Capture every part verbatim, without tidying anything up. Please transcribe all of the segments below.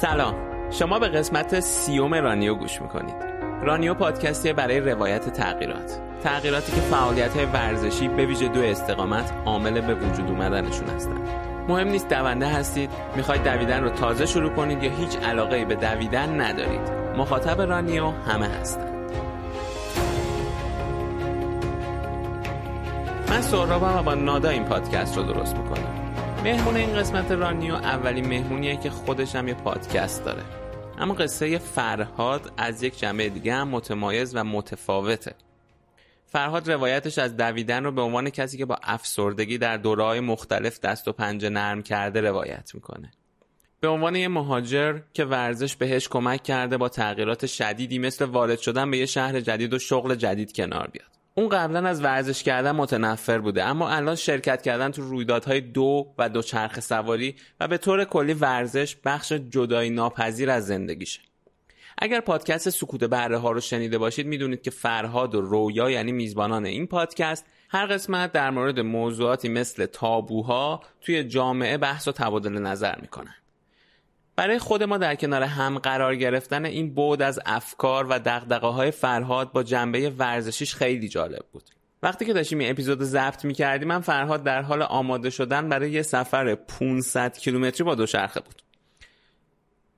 سلام، شما به قسمت سیوم رانیو گوش میکنید. رانیو پادکستی برای روایت تغییرات تغییراتی که فعالیت‌های ورزشی به ویژه دو استقامت عامل به وجود اومدنشون هستند. مهم نیست دونده هستید، میخواید دویدن رو تازه شروع کنید یا هیچ علاقه‌ای به دویدن ندارید، مخاطب رانیو همه هستن. من سهرابم و با نادا این پادکست رو درست میکنم. مهمون این قسمت رانیو اولین مهمونیه که خودش هم یه پادکست داره، اما قصه فرهاد از یک جنبه دیگه هم متمایز و متفاوته. فرهاد روایتش از دویدن رو به عنوان کسی که با افسردگی در دوره‌های مختلف دست و پنجه نرم کرده روایت میکنه، به عنوان یه مهاجر که ورزش بهش کمک کرده با تغییرات شدیدی مثل وارد شدن به یه شهر جدید و شغل جدید کنار بیاد. اون قبلا از ورزش کردن متنفر بوده، اما الان شرکت کردن تو رویدادهای دو و دوچرخه سواری و به طور کلی ورزش بخش جدایی ناپذیر از زندگیشه. اگر پادکست سکوت برا ها رو شنیده باشید میدونید که فرهاد و رویا، یعنی میزبانان این پادکست، هر قسمت در مورد موضوعاتی مثل تابوها توی جامعه بحث و تبادل نظر میکنن. برای خود ما در کنار هم قرار گرفتن این بعد از افکار و دغدغه‌های فرهاد با جنبه ورزشیش خیلی جالب بود. وقتی که داشتیم این اپیزود ضبط می‌کردیم، من فرهاد در حال آماده شدن برای یه سفر پانصد کیلومتری با دوچرخه بود.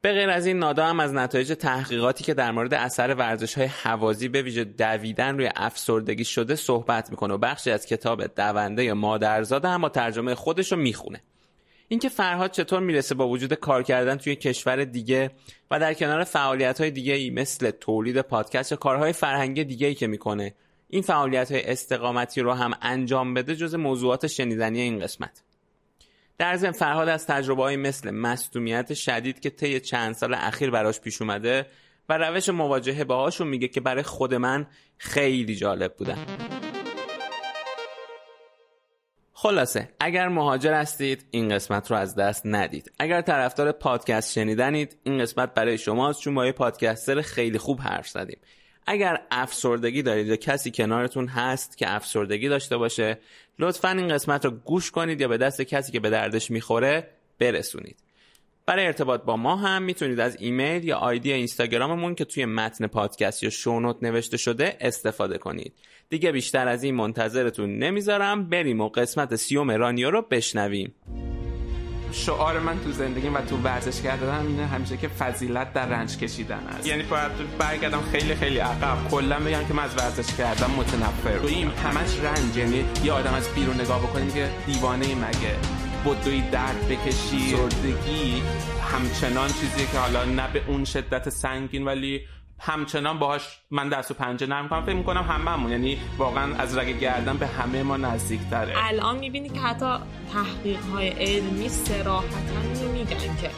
به غیر از این، نادا هم از نتایج تحقیقاتی که در مورد اثر ورزش‌های هوازی به ویژه دویدن روی افسردگی شده صحبت می‌کنه و بخشی از کتاب دونده یا مادرزاد هم با ترجمه خودش رو می‌خونه. اینکه فرهاد چطور میرسه با وجود کار کردن توی کشور دیگه و در کنار فعالیت‌های دیگه‌ای مثل تولید پادکست و کارهای فرهنگی دیگه‌ای که میکنه، این فعالیت‌های استقامتی رو هم انجام بده، جز موضوعات شنیدنی این قسمت. در ضمن فرهاد از تجربه‌هایی مثل مصدومیت شدید که طی چند سال اخیر براش پیش اومده و روش مواجهه باهاشون میگه که برای خود من خیلی جالب بودن. خلاصه اگر مهاجر هستید این قسمت رو از دست ندید. اگر طرفدار پادکست شنیدنید این قسمت برای شماست، چون ما یه پادکستر خیلی خوب حرف زدیم. اگر افسردگی دارید یا کسی کنارتون هست که افسردگی داشته باشه، لطفاً این قسمت رو گوش کنید یا به دست کسی که به دردش میخوره برسونید. برای ارتباط با ما هم میتونید از ایمیل یا آیدی اینستاگراممون که توی متن پادکست یا شونوت نوشته شده استفاده کنید. دیگه بیشتر از این منتظرتون نمیذارم، بریم و قسمت سیوم رانیو رو بشنویم. شعار من تو زندگیم و تو ورزش کردنم اینه همیشه که فضیلت در رنج کشیدن است. یعنی باید برگردم خیلی خیلی عقب، کلا بگم که من از ورزش کردم متنفر بودم. همش رنج، یعنی یه آدم از بیرون نگاه بکنیم که دیوانه مگه، بدوی درد بکشی. سردگی همچنان چیزیه که حالا نه به اون شدت سنگین، ولی همچنان باهاش من دست و پنجه نرم کنم. فکر می‌کنم هممون، یعنی واقعا از رگ گردن به همه ما نزدیک‌تره. الان می‌بینی که حتی تحقیق‌های علمی صراحتاً اینو میگن که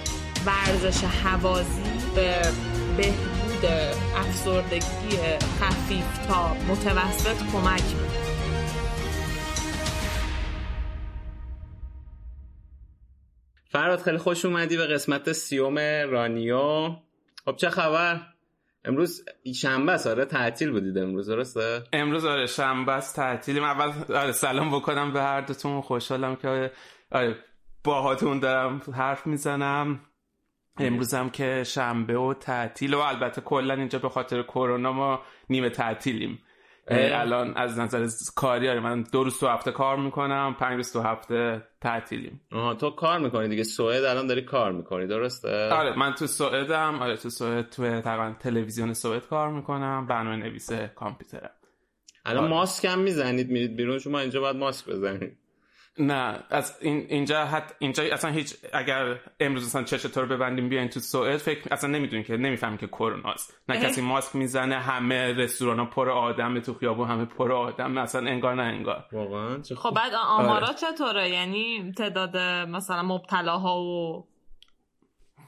ورزش هوازی به بهبود افسردگی خفیف تا متوسط کمک می‌کنه. فرهاد خیلی خوش اومدی به قسمت سیوم رانیو. خب چه خبر؟ امروز شنبه است، آره تعطیل بودید امروز، درسته؟ امروز آره شنبه است، تعطیلیم. اول آره سلام بکنم به هر دوتون، خوشحالم که آره باهاتون دارم حرف میزنم. امروزم که شنبه و تعطیل و البته کلا اینجا به خاطر کرونا ما نیمه تعطیلیم. الان از نظر کاری آره من دو روز تو هفته کار میکنم، پنج روز تو هفته تعطیلیم. آها تو کار میکنی دیگه، سوئد الان داری کار میکنی درسته؟ آره من تو سوئدم، آره تو سوئد تو تقریبا تلویزیون سوئد کار میکنم، برنامه‌نویس کامپیوترم. الان آره. ماسک هم میزنید میرید بیرون؟ شما اینجا باید ماسک بزنید. نه از این اینجا حت اینجا اصلا هیچ، اگر امروز اصلا چطور ببندیم بیاین تو سوئد فکر اصلا نمیدونین که نمیفهمین که کرونا است، نه کسی ماسک میزنه، همه رستورانا پر آدمه، تو خیابون همه پر آدمه، اصلا انگار نه انگار واقعا. خب بعد آمارا آره. چطوره؟ یعنی تعداد مثلا مبتلاها و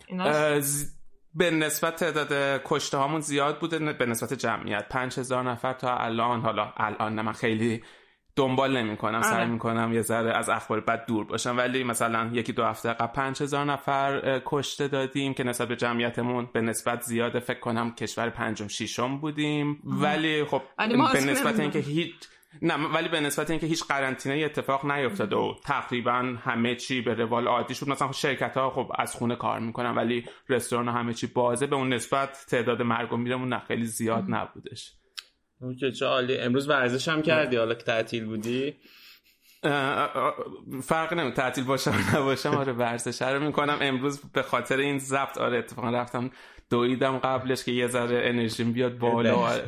اینا ز... به نسبت تعداد کشته هامون زیاد بوده به نسبت جمعیت، پنج هزار نفر تا الان. حالا الان من خیلی دنبال نمی کنم، سعی می کنم یه ذره از اخبار بد دور باشم، ولی مثلا یکی دو هفته قبل پنج هزار نفر کشته دادیم که نسبت به جمعیتمون به نسبت زیاده، فکر کنم کشور پنجم ششم بودیم. ولی خب به نسبت اینکه هیچ نه ولی به نسبت اینکه هیچ قرنطینه‌ای اتفاق نیفتاده و تقریبا همه چی به روال عادی شد، مثلا شرکت‌ها خب از خونه کار میکنن ولی رستوران همه چی بازه، به اون نسبت تعداد مرگ و میرمون خیلی زیاد نبودش. اوکی چه عالی. امروز ورزش هم کردی حالا که تعطیل بودی؟ فرق نمی‌کنه تعطیل باشم نباشم، آره ورزش رو میکنم. امروز به خاطر این ضبط آره اتفاقا رفتم دویدم قبلش که یه ذره انرژیم بیاد بالا.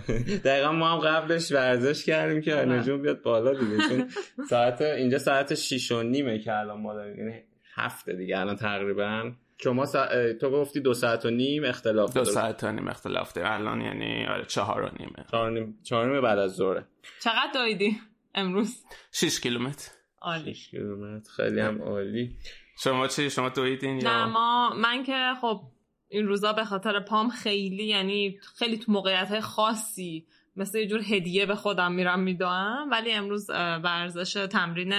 دقیقا ما هم قبلش ورزش کردیم که انرژیم بیاد بالا دیگه، چون ساعت اینجا ساعت شیش و نیمه که الان ما داریم، یعنی هفته دیگه الان تقریبا. شما سا... تو گفتی دو ساعت و نیم اختلاف داره. دو ساعت و نیم اختلاف داره الان، یعنی آره چهار و نیمه چهار و نیم چهار و نیمه بعد از ظهر. چقدر دویدی امروز؟ شش کیلومتر. عالی. شش کیلومتر خیلی هم عالی. شما چی؟ شما دویدین یا؟ نه ما من که خب این روزا به خاطر پام خیلی یعنی خیلی تو موقعیت‌های خاصی مثل یه جور هدیه به خودم میرم میدوام، ولی امروز ورزش تمرین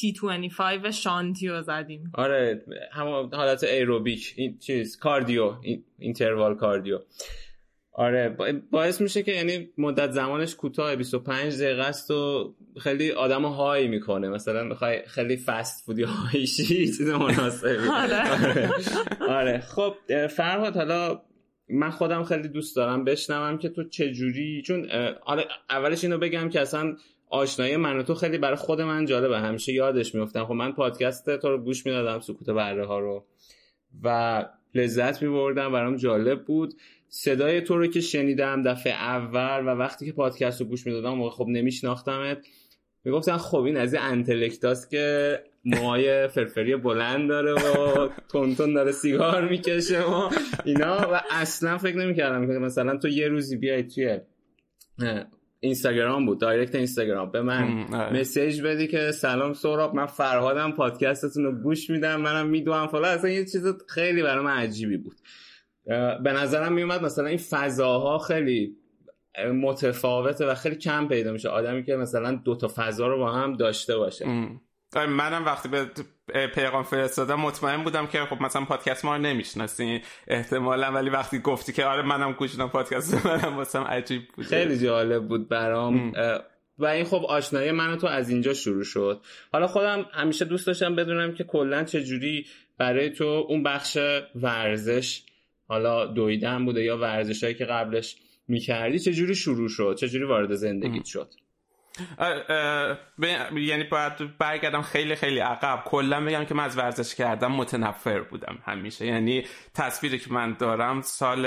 تی بیست و پنج شانتیو زدیم. آره همون حالت ایروبیک این چیز کاردیو این، اینتروال کاردیو. آره باعث میشه که یعنی مدت زمانش کوتاه بیست و پنج دقیقه است و خیلی آدمو های میکنه، مثلا میخوای خیلی فست فودی های شی چیز مناسبی. آره آره خب فرهاد حالا من خودم خیلی دوست دارم بشنوم که تو چه جوری، چون آره اولش اینو بگم که اصلا آشنایی من و تو خیلی برای خود من جالبه، همیشه یادش میافتم. خب من پادکست تو رو گوش میدادم، سکوت برا ها رو، و لذت میبردم، برام جالب بود. صدای تو رو که شنیدم دفعه اول و وقتی که پادکست رو گوش میدادم خب نمیشناختمت، میگفتن خب این از یه انتلکتاست که موهای فرفری بلند داره و تونتون داره سیگار میکشه و اینا، و اصلا فکر نمیکردم که مثلا تو یه روزی بیای توی اینستاگرام بود دایرکت اینستاگرام به من مسیج بدی که سلام سهراب من فرهادم پادکستتون رو گوش میدم منم میدونم فلان، اصلا یه چیز خیلی برای من عجیبی بود. به نظرم میومد مثلا این فضاها خیلی متفاوته و خیلی کم پیدا میشه آدمی که مثلا دو تا فضا رو با هم داشته باشه. منم وقتی به پیغام فرستادم مطمئن بودم که خب مثلا پادکست ما رو نمیشناسین احتمالاً، ولی وقتی گفتی که آره منم گوشیدم پادکست منم واسم عجیب بود، خیلی جالب بود برام. و این خب آشنایی من و تو از اینجا شروع شد. حالا خودم همیشه دوست داشتم بدونم که کلا چه جوری برای تو اون بخش ورزش، حالا دویدن بوده یا ورزشایی که قبلش میکردی، چه جوری شروع شد، چه جوری وارد زندگیت شد؟ یعنی باید برگردم خیلی خیلی عقب. کلا بگم که من از ورزش کردم متنفر بودم همیشه، یعنی تصویری که من دارم سال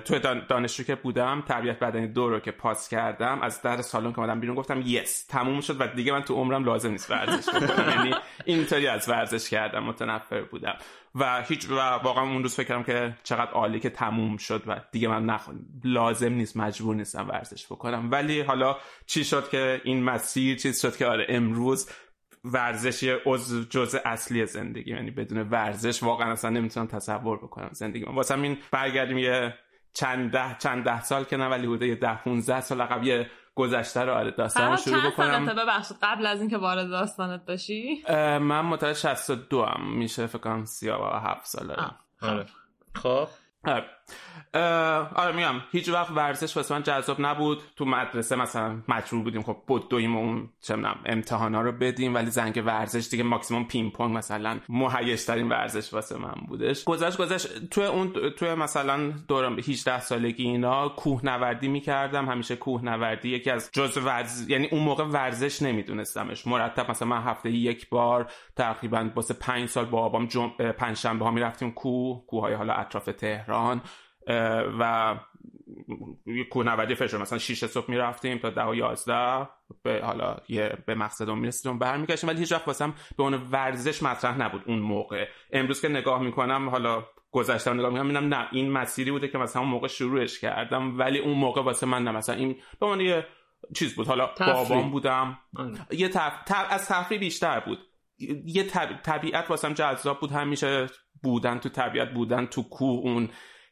تو دانشجو که بودم تربیت بدنی دو رو که پاس کردم، از در سالن که اومدم بیرون گفتم یس تموم شد و دیگه من تو عمرم لازم نیست ورزش کنم. یعنی اینطوری از ورزش کردم متنفر بودم و هیچ، و واقعا اون روز فکر کردم که چقدر عالی که تموم شد و دیگه من نخ... لازم نیست مجبور نیستم ورزش بکنم. ولی حالا چی شد که این مسیر چیز شد که آره امروز ورزش یه جزء اصلی زندگی، یعنی بدون ورزش واقعا اصلا نمیتونم تصور بکنم زندگی من. واسه همین برگردیم یه چند ده چند ده سال که نه ولی حدود ده پانزده سال عقب یه گذشته رو آره داستان شروع بکنم. ببخشید قبل از اینکه وارد داستانت بشی، من متولد شصت و دو ام میشه فکر کنم سی و هفت سالمه. آره خب آره آره میگم هیچ وقت ورزش واسه من جذاب نبود. تو مدرسه مثلا مجبور بودیم خب بود دویم اون چه میدونم امتحانا رو بدیم، ولی زنگ ورزش دیگه ماکسیمم پینگ پونگ مثلا مهیج ترین ورزش واسه من بودش. گذشت گذشت تو اون تو مثلا دوران هجده سالگی اینا کوهنوردی می‌کردم. همیشه کوهنوردی یکی از جزء ورز، یعنی اون موقع ورزش نمیدونستمش، مرتب مثلا من هفته یک بار تقریبا واسه پنج سال با بابام جم... پنجشنبه‌ها می‌رفتیم کوه، کوه‌های حالا اطراف تهران و کوهنوردی فشار مثلا شش صبح میرفتیم تا ده و یازده به حالا یه به مقصدمون میرسیدیم برمیگشتیم، ولی هیچ وقت واسم به اون ورزش مطرح نبود اون موقع. امروز که نگاه میکنم حالا گذشته نگاه میکنم میبینم نه این مسیری بوده که مثلا اون موقع شروعش کردم، ولی اون موقع واسه من نه مثلا این به من یه چیز بود، حالا بابام بودم آه. یه تف... تف... از تفریح بیشتر بود، یه طب... طبیعت واسم جذاب بود، همیشه بودن تو طبیعت، بودن تو کوه، اون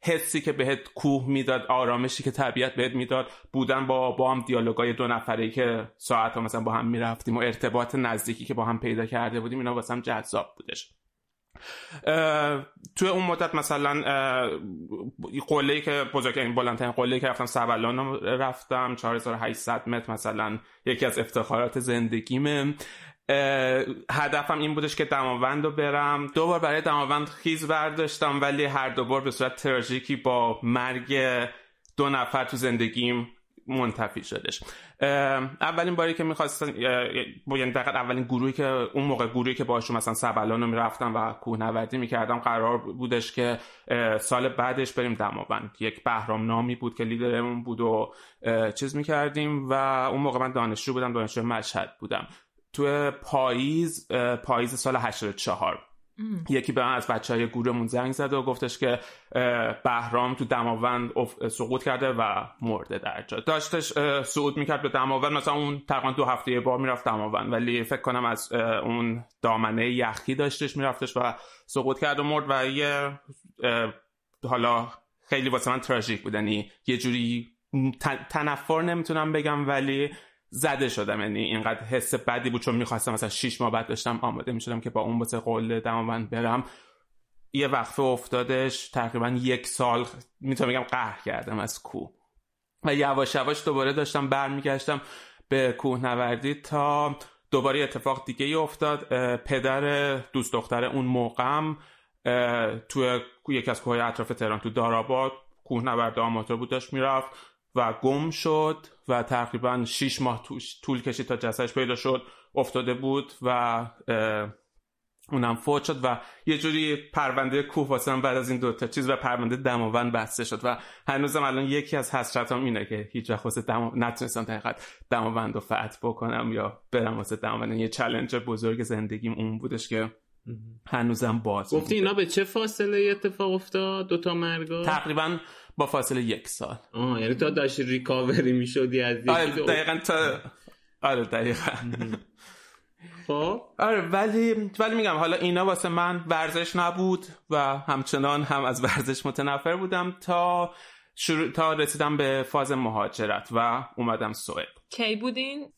حسی که بهت کوه میداد، آرامشی که طبیعت بهت میداد، بودن با با هم دیالوگای دو نفره‌ای که ساعت‌ها مثلا با هم میرفتیم و ارتباط نزدیکی که با هم پیدا کرده بودیم، اینا واسم جذاب بودش. توی اون مدت مثلا قله‌ای که بزرگترین بلندترین قله‌ای که رفتم سبلان رفتم، چهار هزار و هشتصد متر مثلا، یکی از افتخارات زندگیمه. هدفم این بودش که دماوند رو برم، دو بار برای دماوند خیز برداشتم ولی هر دو بار به صورت تراژیکی با مرگ دو نفر تو زندگیم منتفی شدش. اولین باری که میخواستم، یعنی دقیقا اولین گروهی که اون موقع گروهی که باهاشون مثلا سبلان رو میرفتم و کوهنوردی میکردم، قرار بودش که سال بعدش بریم دماوند. یک بهرام نامی بود که لیدرمون بود و چیز میکردیم و اون موقع من دانشجو بودم، دانشجو مشهد بودم. تو پاییز پاییز سال هشتاد و چهار یکی به من از بچه های گروهمون زنگ زد و گفتش که بهرام تو دماوند سقوط کرده و مرده در جا. داشتش صعود میکرد به دماوند، مثلا اون تقریبا دو هفته یه بار میرفت دماوند ولی فکر کنم از اون دامنه یخی داشتش میرفتش و سقوط کرد و مرد و یه حالا خیلی واسه من تراژیک بود، یعنی یه جوری تنفر نمیتونم بگم ولی زده شدم، یعنی اینقدر حس بدی بود چون میخواستم مثلا شش ماه بعد داشتم آماده میشدم که با اون واسه قله دماوند برم. یه وقفه افتادش، تقریبا یک سال میتونم بگم قهر کردم از کوه و یواش یواش دوباره داشتم برمیگشتم به کوهنوردی تا دوباره اتفاق دیگه ای افتاد. پدر دوست دختر اون موقعم توی یکی از کوههای اطراف تهران تو داراباد کوهنورد آماتور بود، داشت میرفت و گم شد و تقریبا شش ماه توش طول کشید تا جسدش پیدا شد. افتاده بود و اونم فوت شد و یه جوری پرونده کوه واسم بعد از این دوتا چیز و پرونده دماوند بسته شد و هنوزم الان یکی از حسرتام اینه که هیچ وقت واسه دماوند نتونستم دقیقاً دماوند رو فتح بکنم یا برم واسه دماوند. یه چالش بزرگ زندگیم اون بودش که هنوزم باز. گفتی اینا به چه فاصله اتفاق افتاد دوتا مرگا؟ تقریبا با فاصله یک سال. آه یعنی تا داشتی ریکاوری میشدی از یکی؟ آره دقیقا تا آره دقیقا خب آره ولی ولی میگم حالا اینا واسه من ورزش نبود و همچنان هم از ورزش متنفر بودم تا شروع تا رسیدم به فاز مهاجرت و اومدم سوئد. کی بودین؟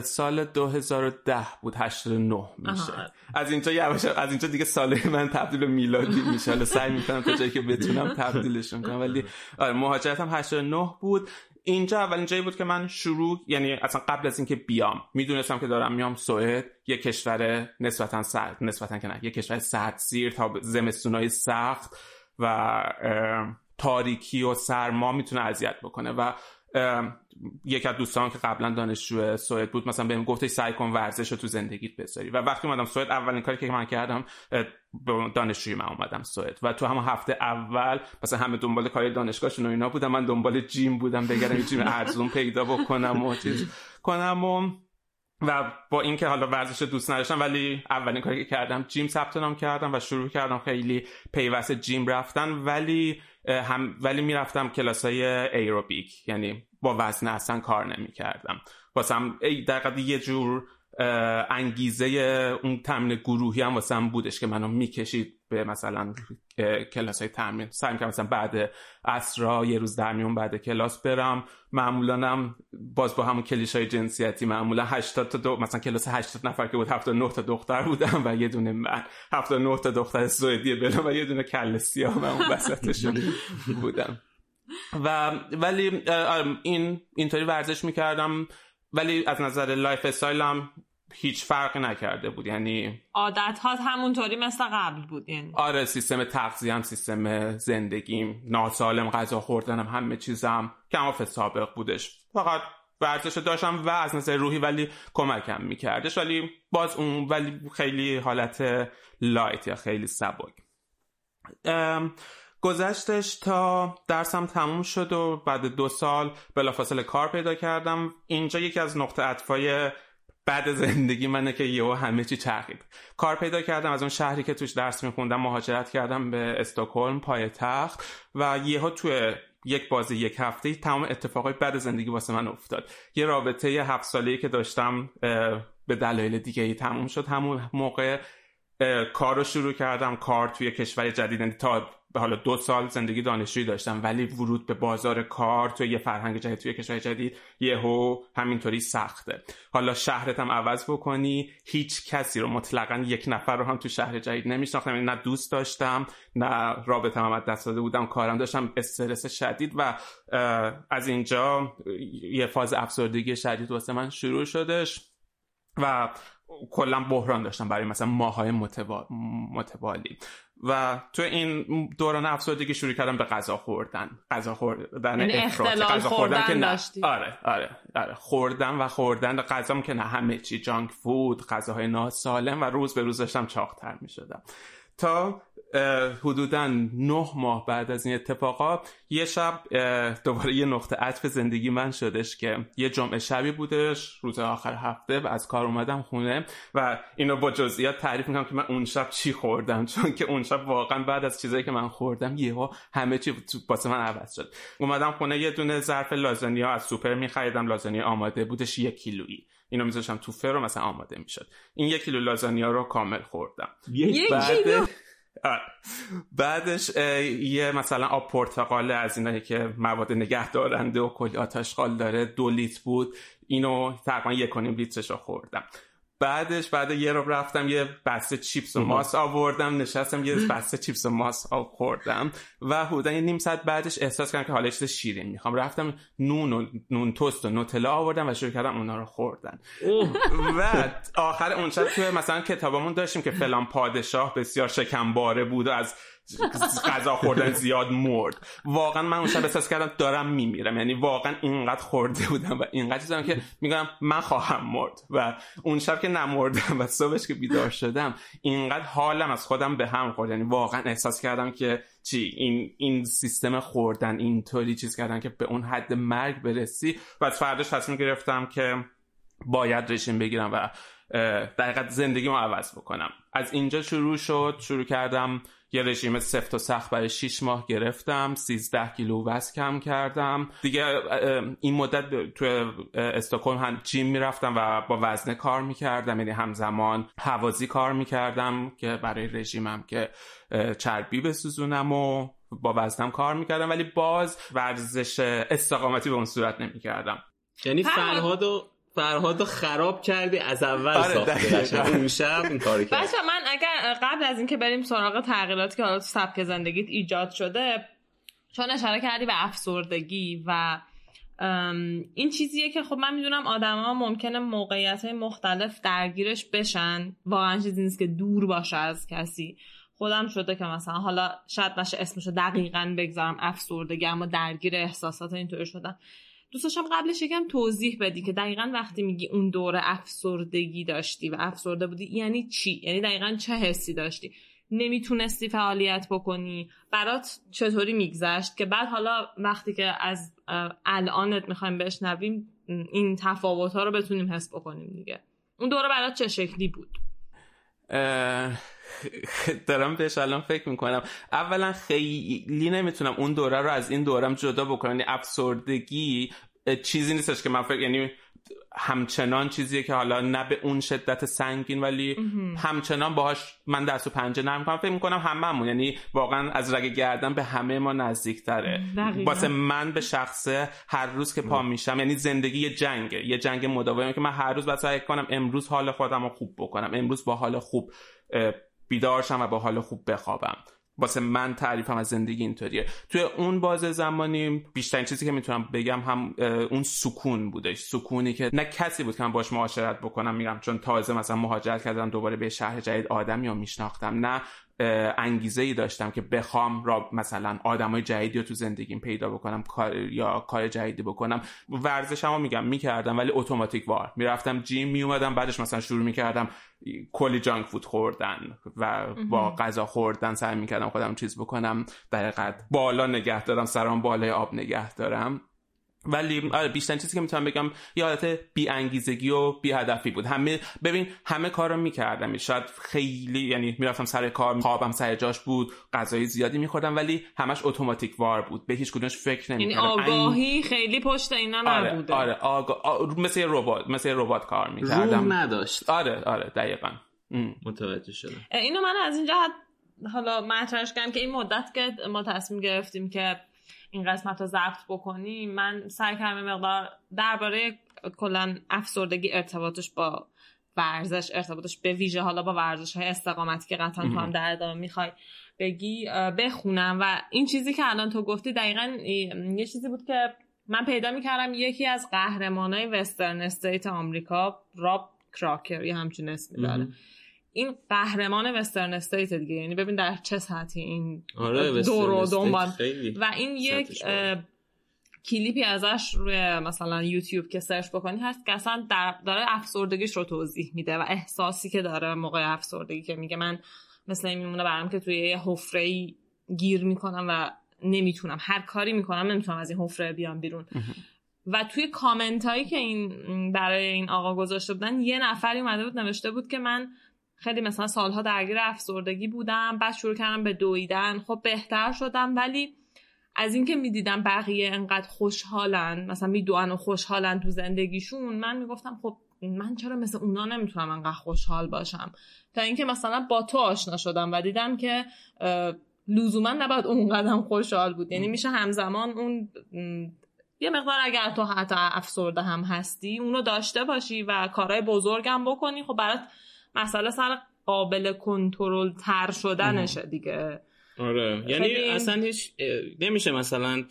سال دو هزار و ده بود، هشتاد و نه میشه. آها. از اینجا یواش از اینجا دیگه ساله من تبدیل به میلادی میشه. حالا سعی میکنم تا جایی که بتونم تبدیلش کنم ولی آره مهاجرتم هشتاد و نه بود. اینجا اولین جایی بود که من شروع، یعنی اصلا قبل از اینکه بیام میدونستم که دارم میام سوئد، یه کشور نسبتا سرد، نسبتا که نه، یه کشور سردسیر تا زمستونای سخت و تاریکی و سرما میتونه اذیت بکنه و یکی از دوستان که قبلا دانشجو سوئد بود مثلا بهم گفتش سعی کن ورزش رو تو زندگیت بذاری و وقتی اومدم سوئد اولین کاری که من کردم، دانشجوی من اومدم سوئد و تو همون هفته اول مثلا همه دنبال کاری دانشگاهشون و اینا بودن، من دنبال جیم بودم بگردم یه جیم ارزون پیدا بکنم و چیز کنم و و با اینکه حالا ورزش دوست نداشتم ولی اولین کاری که کردم جیم ثبت نام کردم و شروع کردم خیلی پیوسته جیم رفتن ولی هم ولی میرفتم کلاسای ایروبیک، یعنی با وزن اصلا کار نمی‌کردم. واسم دقیقاً یه جور انگیزه اون تمرین گروهی هم واسم بودش که منو میکشید به مثلا کلاسای تمرین. سعی می‌کردم مثلا بعد عصرا یه روز در میون بعد کلاس برم. معمولاً هم باز با همون کلیشه‌های جنسیتی، معمولاً هشتاد تا دو مثلا کلاس هشتاد نفر که بود هفتاد و نه تا دختر بودم و یه دونه من، هفتاد و نه تا دختر سوئدی بلا و یه دونه کله سیاه من اون وسطشون بودم. و ولی این اینطوری ورزش می‌کردم ولی از نظر لایف استایلم هیچ فرقی نکرده بود، یعنی عادت‌هات همونطوری مثل قبل بود، یعنی آره سیستم تغذیه‌ام، سیستم زندگیم، ناسالم غذا خوردنم، همه چیزم کماف سابق بودش. فقط ورزش داشتم و از نظر روحی ولی کمکم می‌کردش ولی باز اون ولی خیلی حالت لایت یا خیلی سبک. گذشتش تا درسم تموم شد و بعد دو سال بلافاصله کار پیدا کردم. اینجا یکی از نقطه عطفای بعد زندگی منه که یهو همه چی چرخید. کار پیدا کردم، از اون شهری که توش درس میخوندم مهاجرت کردم به استکهلم پایتخت و یهو توی یک بازه یک هفته تمام اتفاقای بعد زندگی واسه من افتاد. یه رابطه یه هفت ساله‌ای که داشتم به دلایل دیگه‌ای تموم شد. همون موقع کار رو شروع کردم، کار توی کشور جدید، تا حالا دو سال زندگی دانشجویی داشتم، ولی ورود به بازار کار توی یه فرهنگ جدید، توی کشور جدید، یهو همینطوری سخته. حالا شهرت هم عوض بکنی، هیچ کسی رو مطلقاً، یک نفر رو هم تو شهر جدید نمیشناختم، نه دوست داشتم، نه رابطه‌ام هم از دست داده بودم، کارم داشتم، استرس شدید و از اینجا یه فاز افسردگی شدید واسه من شروع شدش و کلا بحران داشتم برای مثلا ماهای متبا... متوالی و تو این دوران افسردگی شروع کردم به غذا خوردن، غذا خوردن افراطی، غذا خوردن که نه، آره آره آره خوردن و خوردن غذام که نه، همه چی جانک فود، غذاهای ناسالم و روز به روز داشتم چاق‌تر می‌شدم تا حدوداً نه ماه بعد از این اتفاقا یه شب دوباره یه نقطه عطف زندگی من شدش که یه جمعه شبی بودش روز آخر هفته و از کار اومدم خونه و اینو با جزئیات تعریف میکنم که من اون شب چی خوردم، چون که اون شب واقعاً بعد از چیزایی که من خوردم یهو همه چی واسه من عوض شد. اومدم خونه یه دونه ظرف لازانیا از سوپر می‌خریدم، لازانیا آماده بودش یک کیلویی، اینو می‌ذاشتم تو فرو مثلا آماده می‌شد. این یک کیلو لازانیا رو کامل خوردم. یک بعد آه. بعدش یه مثلا آب پرتقال از اینایی که مواد نگه دارنده و کلی آتشغال داره، دو لیتر بود، اینو تقریبا یک و نیم لیترشو خوردم. بعدش بعد یه رو رفتم یه بسته چیپس و ماست آوردم، نشستم یه بسته چیپس و ماست آوردم و حدوداً یه نیم ساعت بعدش احساس کردم که حالا چیز شیرین میخوام، رفتم نون و نون توست و نوتلا آوردم و شروع کردم اونا رو خوردن. و آخر اون شب که مثلا کتابمون داشتیم که فلان پادشاه بسیار شکمباره بود و از غذا خوردن زیاد مرد، واقعا من اون شب احساس کردم دارم میمیرم، یعنی واقعا اینقدر خورده بودم و اینقدر چیزام که میگم من خواهم مرد. و اون شب که نمردم و صبحش که بیدار شدم اینقدر حالم از خودم به هم خورد، یعنی واقعا احساس کردم که چی این این سیستم خوردن اینطوری چیز کردن که به اون حد مرگ برسی. و فرداش تصمیم گرفتم که باید رژیم بگیرم و دقیقاً زندگیمو عوض بکنم. از اینجا شروع شد، شروع کردم یه رژیم سفت و سخت برای شش ماه گرفتم، سیزده کیلو وزن کم کردم. دیگه این مدت تو استکهلم هم جیم میرفتم و با وزنه کار میکردم، یعنی همزمان هوازی کار میکردم که برای رژیمم که چربی بسوزونم و با وزنم کار میکردم، ولی باز ورزش استقامتی به اون صورت نمیکردم. یعنی فرهادو فرهادو خراب کردی از اول ساخته اون شب این کارو کرد. بچه من اگر قبل از اینکه بریم سراغ تغییراتی که حالا تو سبک زندگیت ایجاد شده، چون اشاره کردی به افسردگی و این چیزیه که خب من میدونم آدما ممکنه موقعیت‌های مختلف درگیرش بشن، واقعا چیزی نیست که دور باشه از کسی. خودم شده که مثلا حالا شاید نشه اسمشو دقیقاً بگذارم افسردگی، اما درگیر احساسات اینطور شدن. دوست داشتم قبلش یکم توضیح بدی که دقیقاً وقتی میگی اون دوره افسردگی داشتی و افسرده بودی یعنی چی؟ یعنی دقیقاً چه حسی داشتی؟ نمیتونستی فعالیت بکنی؟ برات چطوری میگذشت که بعد حالا وقتی که از الانت میخوایم بشنویم این تفاوت‌ها رو بتونیم حس بکنیم دیگه. اون دوره برات چه شکلی بود؟ دارم بهش الان فکر میکنم. اولا خیلی نمیتونم اون دوره رو از این دورم جدا بکنم، یعنی افسردگی چیزی نیستش که من فکر، یعنی همچنان چیزیه که حالا نه به اون شدت سنگین ولی همچنان باهاش من دست و پنجه نرم کنم. فکر میکنم هممون، یعنی واقعا از رگ گردن به همه ما نزدیک تره. واسه من به شخصه هر روز که پا میشم، یعنی زندگی یه جنگه، یه جنگ مداومه که من هر روز باید سعی کنم امروز حال خودم رو خوب بکنم، امروز با حال خوب بیدار شم و با حال خوب بخوابم. واسه من تعریفم از زندگی اینطوریه. توی اون بازه زمانی بیشترین چیزی که میتونم بگم هم اون سکون بودش، سکونی که نه کسی بود که من باش معاشرت بکنم، میگم چون تازه مثلا مهاجرت کردم دوباره به شهر جدید آدمی رو میشناختم، نه انگیزه‌ای داشتم که بخوام را مثلا آدمای جدیدی رو تو زندگیم پیدا بکنم، کار یا کار جدیدی بکنم. ورزشمو میگم میکردم ولی اتوماتیک وار میرفتم جیم میومدم، بعدش مثلا شروع میکردم کلی جانک فود خوردن و با غذا خوردن سعی میکردم خودم چیز بکنم، دقیقاً بالا نگه دارم، سرام بالای آب نگه دارم. ولی بیشتر چیزی که میتونم بگم یه حالت بی انگیزگی و بی هدفی بود. همه ببین همه کارو میکردم، شاید خیلی یعنی میرفتم سر کار، خوابم سر جاش بود، غذای زیادی میخوردم ولی همش اتوماتیک وار بود، به هیچ کدومش فکر نمیکردم. یعنی آگاهی این... خیلی پشت اینا نبوده. آره آره آگا... آ... مثل ربات مثل ربات کار میکردم، روح نداشت. آره آره دقیقاً. متوجه شدم. اینو من از این جهت حالا مطرحش کردم که این مدت که ما تصمیم گرفتیم که این قسمت رو ضبط بکنیم، من سعی کردم مقدار درباره کلا افسردگی ارتباطش با ورزش، ارتباطش به ویژه حالا با ورزش‌های استقامتی که قطعاً تو هم در ادامه می‌خوای بگی بخونم. و این چیزی که الان تو گفتی دقیقاً یه چیزی بود که من پیدا می‌کردم. یکی از قهرمانای وسترن استیت آمریکا، راب کراکر، یه همچین اسمی داره، این قهرمان وسترن استیت دیگه، یعنی ببین در چه سطحی این آره دور و دنبال. و این یک کلیپی ازش روی مثلا یوتیوب که سرچ بکنی هست که اصلا داره افسردگیش رو توضیح میده و احساسی که داره موقع افسردگی، که میگه من مثلا این میمونه برام که توی یه حفره‌ای گیر میکنم و نمیتونم، هر کاری میکنم نمیتونم از این حفره بیام بیرون. و توی کامنت هایی که این برای این آقا گذاشته بودن، یه نفری اومده بود نوشته بود که من خیلی مثلا سالها درگیر افسردگی بودم، بعد شروع کردم به دویدن، خب بهتر شدم، ولی از اینکه میدیدم بقیه انقدر خوشحالن، مثلا میدوئن و خوشحالن تو زندگیشون، من میگفتم خب من چرا مثل اونا نمیتونم انقدر خوشحال باشم، تا اینکه مثلا با تو آشنا شدم و دیدم که لزوما نباید اونقدرم خوشحال بود. یعنی میشه همزمان اون یه مقدار اگر تو حتی افسرده هم هستی اونو داشته باشی و کارهای بزرگم بکنی، خب برات مسئله سر قابل کنترل تر شدنشه دیگه. آره، یعنی اصلا هیچ نمیشه مثلا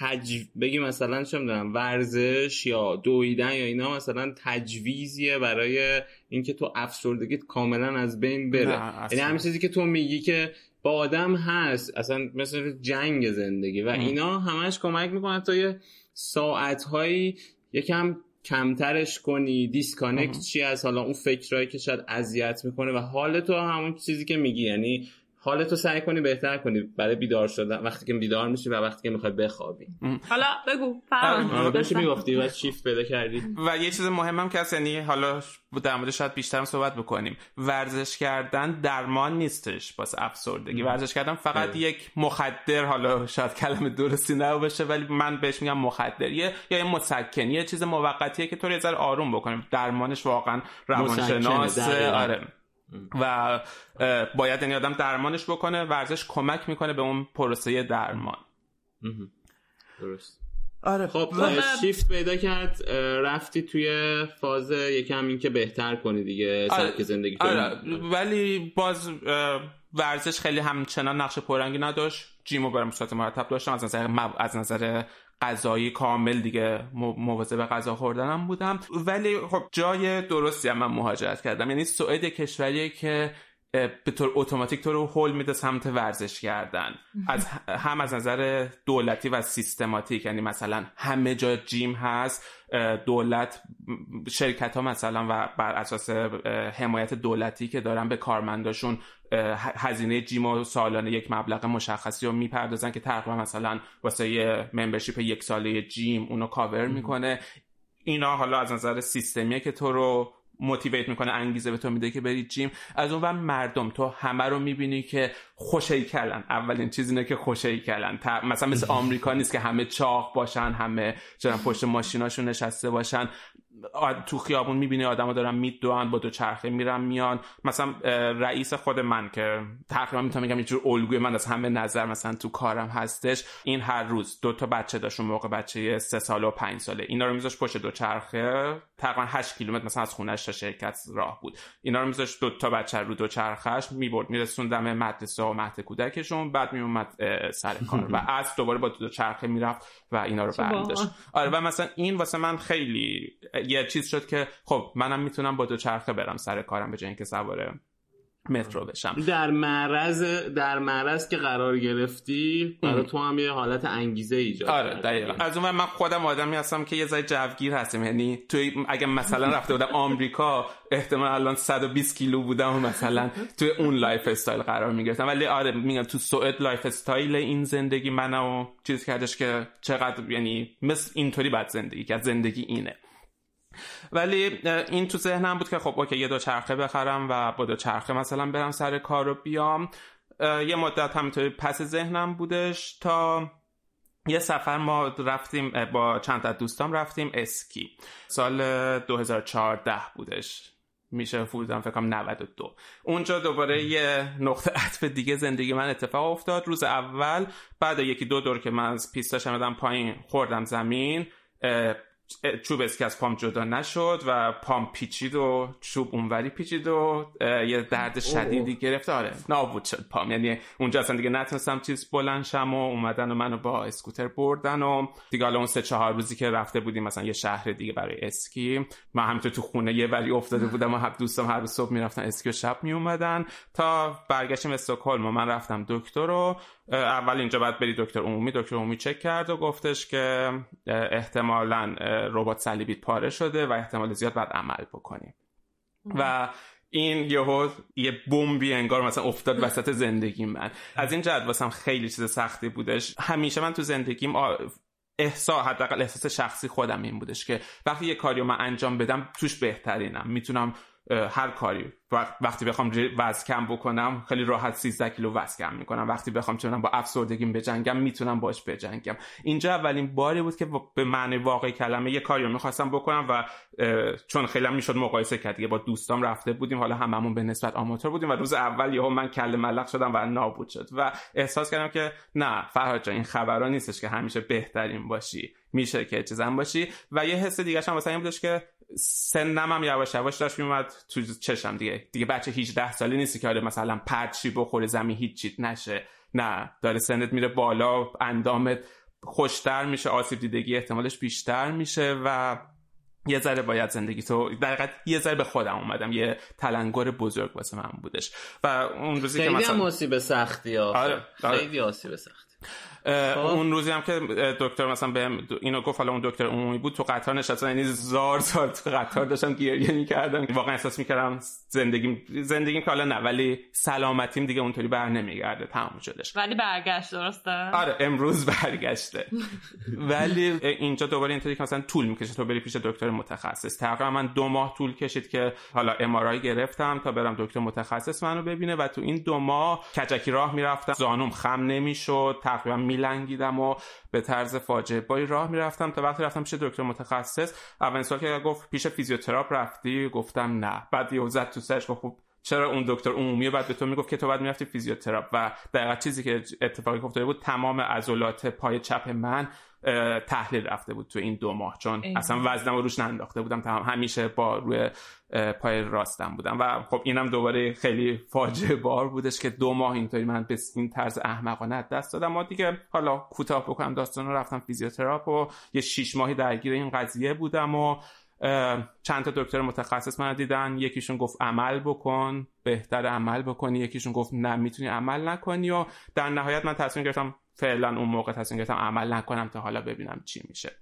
تجو... بگی مثلا چه میدونم ورزش یا دویدن یا اینا مثلا تجویزیه برای اینکه تو افسردگیت کاملا از بین بره. یعنی همین چیزی که تو میگی که با آدم هست، اصلا مثل جنگ زندگی و اینا همش کمک میکنه تا یه ساعتهایی یکم کمترش کنی، دیسکانکت چی از حالا اون فکرایی که شاید اذیت میکنه و حال تو همون چیزی که میگی، یعنی حالتو سعی کنی بهتر کنی برای بیدار شدن، وقتی که بیدار میشی و وقتی که میخوای بخوابی. حالا بگو فرهاد چی میگفتی و شیفت پیدا کردی؟ و یه چیز مهمم که یعنی حالا در موردش شاید بیشترم صحبت بکنیم، ورزش کردن درمان نیستش واسه افسردگی. ورزش کردن فقط اه. یک مخدر، حالا شاید کلمه درستی نباشه ولی من بهش میگم مخدریه یا یه مسکنیه، یه چیز موقتیه که تو رو یه ذره آروم بکنه. درمانش واقعا روانشناسه. آره، و باید این آدم درمانش بکنه، ورزش کمک میکنه به اون پروسه درمان. درست. آره، خب شیفت پیدا کرد، رفتی توی فاز یکم این که بهتر کنی دیگه سبک زندگی. آره، ولی باز ورزش خیلی همچنان نقش پررنگی نداشت. جیمو برام صورت مرتب داشتم، از نظر مب... از نظر غذایی کامل دیگه مواظب به غذا خوردنم بودم. ولی خب جای درستی هم من مهاجرت کردم، یعنی سوئد کشوریه که به طور اتوماتیک تو رو هول میده سمت ورزش کردن، از هم از نظر دولتی و سیستماتیک، یعنی مثلا همه جا جیم هست، دولت شرکت ها مثلا و بر اساس حمایت دولتی که دارن به کارمنداشون هزینه جیم و سالانه یک مبلغ مشخصی رو میپردازن که تقریبا مثلا واسه یه ممبرشیپ یک ساله جیم اونو کاور میکنه. اینا حالا از نظر سیستمیه که تو رو موتیویت میکنه، انگیزه به تو میده که بری جیم. از اون ور مردم تو همه رو میبینی که خوش‌هیکلن. اولین چیز اینه که خوش‌هیکلن، مثلا مثل آمریکا نیست که همه چاق باشن، همه چرا پشت ماشیناشون نشسته باشن. تو خیابون میبینی آدما دارن میدوئن، با دوچرخه میرن میان. مثلا رئیس خود من که تقریبا میتونم بگم یه جور الگوی من از همه نظر مثلا تو کارم هستش، این هر روز دو تا بچه داشت، اون موقع بچه سه ساله و پنج ساله، اینا رو میذاشت پشت دوچرخه، تقریبا هشت کیلومتر مثلا از خونه‌اش تا شرکت راه بود، اینا رو میذاشت دو تا بچه رو دوچرخه‌اش میبرد میرسون دم مدرسه و مهد کودکشون، بعد میومد سر کار و از دوباره با دوچرخه میرفت و اینا رو برمی‌داشت. آره، و مثلا این واسه من خیلی یه چیز شد که خب منم میتونم با دوچرخه برم سر کارم به جای اینکه سوار مترو بشم. در معرض در معرض که قرار گرفتی برای تو هم یه حالت انگیزه ایجاد. آره دقیقاً. از اون ور من خودم آدمی هستم که یه ذره جوگیر هستم، یعنی تو اگه مثلا رفته بودم آمریکا احتمال الان صد و بیست کیلو بودم و مثلا تو اون لایف استایل قرار میگرفتم. ولی آره میگم تو سوئد لایف استایل این زندگی منو چیز کردش که چقدر، یعنی مثل اینطوری بعد زندگی که زندگی اینه. ولی این تو ذهنم بود که خب اوکی یه دوچرخه بخرم و با دوچرخه مثلا برم سر کار و بیام. یه مدت همینطوری پس ذهنم بودش تا یه سفر ما رفتیم با چند تا دوستام، رفتیم اسکی سال دو هزار و چهارده بودش میشه فرودم فکرم نود و دو. اونجا دوباره یه نقطه عطف دیگه زندگی من اتفاق افتاد. روز اول بعد یکی دو دور که من از پیستاش آمدم پایین، خوردم زمین، چوب اسکی از پام جدا نشد و پام پیچید و چوب اونوری پیچید و یه درد شدیدی گرفت. آره نابود شد پام، یعنی اونجا اصلا دیگه نتونستم چیز بلند شم و اومدن و منو با اسکوتر بردن و دیگه حالا اون سه چهار روزی که رفته بودیم مثلا یه شهر دیگه برای اسکی، من همینطور تو خونه یه وری افتاده بودم و هم دوستم هر روز صبح میرفتن اسکی و شب میومدن تا برگشتم استکهلم. من رفتم دکتر و اول اینجا بعد بری دکتر عمومی. دکتر عمومی چک کرد و گفتش که احتمالاً رباط صلیبی پاره شده و احتمال زیاد باید عمل بکنیم. و این یهو یه بمبی انگار مثلا افتاد وسط زندگی من. از این جهت واسم خیلی چیز سختی بودش. همیشه من تو زندگیم احساس، حداقل احساس شخصی خودم این بودش که وقتی یه کاریو من انجام بدم توش بهترینم، میتونم هر کاری وقتی بخوام وزن کم بکنم خیلی راحت سیزده کیلو وزن کم میکنم، وقتی بخوام چونم با افسردگیم بجنگم میتونم باش بجنگم. اینجا اولین باری بود که به معنی واقعی کلمه یه کاری رو میخواستم بکنم و چون خیلی هم میشد مقایسه کرد دیگه، با دوستام رفته بودیم، حالا هممون به نسبت آماتور بودیم و روز اول یهو من کله ملق شدم و نابود شد و احساس کردم که نه فرهاد جان، این خبرا نیستش که همیشه بهترین باشی، میشه که چیزام باشی. و یه حس دیگه هم واسه من بودش که سنم هم یواش یواش داشت میومد تو چشم دیگه. دیگه بچه هجده ساله نیستی که مثلا پرچی بخوره زمین هیچی نشه، نه داره سنت میره بالا، اندامت خوشتر میشه، آسیب دیدگی احتمالش بیشتر میشه و یه ذره باید زندگی تو دقیقاً یه ذره به خودم اومدم، یه تلنگر بزرگ واسه من بودش. و اون روزی که مثلا خیلی هم آسیب سختی آره. خیلی آسیب سختی. اون روزی هم که دکتر مثلا بهم اینو گفت، حالا اون دکتر عمومی بود، تو قطار نشستم، یعنی زار زار تو قطار داشتم گریه می‌کردم، واقعا احساس می‌کردم زندگیم زندگیم که حالا نه ولی سلامتیم دیگه اونطوری بر نمیگرده، تموم شدش. ولی برگشت درسته؟ آره امروز برگشته. ولی اینجا دوباره اینطوری که مثلا طول می‌کشه تو بری پیش دکتر متخصص. تقریبا من دو ماه طول کشید که حالا ام آر آی گرفتم تا برم دکتر متخصص منو ببینه و تو این دو ماه کجکی راه می‌رفتم، زانوم خم نمی‌شد، تقریبا میلنگیدم و به طرز فاجعه باری راه میرفتم تا وقتی رفتم پیش دکتر متخصص. اولین سوال که گفت پیش فیزیوتراپ رفتی؟ گفتم نه. بعد یهو زد تو سرش گفت خب چرا اون دکتر عمومی بعد به تو میگفت که تو بعد میرفتی فیزیوتراپ؟ و دقیقاً چیزی که اتفاقی افتاده بود، تمام عضلات پای چپ من تحلیل رفته بود تو این دو ماه، چون اینا. اصلا وزنم رو روش ننداخته بودم، تمام همیشه با روی پای راستم بودم و خب اینم دوباره خیلی فاجعه بار بودش که دو ماه اینطوری من به این طرز احمقانه دست دادم. ما دیگه حالا کوتاه بکنم داستان رو، رفتم فیزیوتراپ و یه شش ماهی درگیر این قضیه بودم و چند تا دکتر متخصص من دیدن، یکیشون گفت عمل بکن، بهتر عمل بکنی، یکیشون گفت نه میتونی عمل نکنی و در نهایت من تصمیم گرفتم، فعلا اون موقع تصمیم گرفتم عمل نکنم تا حالا ببینم چی میشه.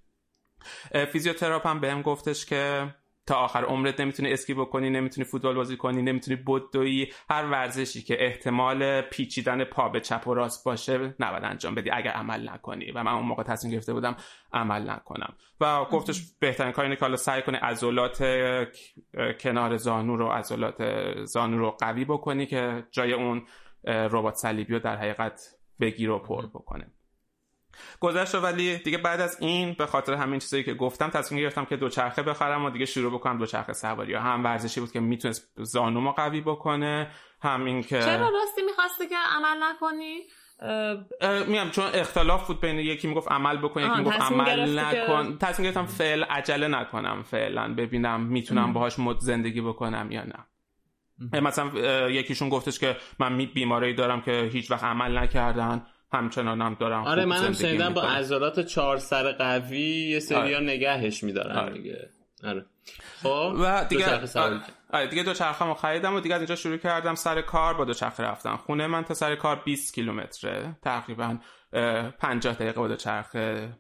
فیزیوتراپ هم بهم گفتش که تا آخر عمرت نمیتونی اسکی بکنی، نمیتونی فوتبال بازی کنی، نمیتونی بدویی، هر ورزشی که احتمال پیچیدن پا به چپ و راست باشه نباید انجام بدی اگر عمل نکنی. و من اون موقع تصمیم گرفته بودم عمل نکنم و گفتش بهترین کار اینه که حالا سعی کنی عضلات کنار زانو رو عضلات زانو رو قوی بکنی که جای اون رباط صلیبی رو در حقیقت بگیر و پر بکنه. گذشت. ولی دیگه بعد از این به خاطر همین چیزایی که گفتم تصمیم گرفتم که دوچرخه بخرم و دیگه شروع بکنم دوچرخه سواری. هم ورزشی بود که میتونست زانومو قوی بکنه، هم این که چرا راستی می‌خواستی که عمل نکنی؟ میگم چون اختلاف بود بین یکی میگفت عمل بکن، یکی میگفت عمل نکن. تصمیم گرفتم فعل عجله نکنم، فعلا ببینم میتونم باهاش مد زندگی بکنم یا نه. مثلا یکیشون گفتش که من بیماری دارم که هیچ وقت عمل نکردن، همچنان هم دارم. آره منم شنیدم با عضلات چهار سر قوی یه سریا آره. نگهش می‌دارن آره. دیگه. آره. خب و دیگه آره. آره دیگه دوچرخه‌مو خریدم و دیگه از اینجا شروع کردم سر کار با دوچرخه رفتم. خونه من تا سر کار بیست کیلومتره، تقریبا پنجاه دقیقه با دوچرخه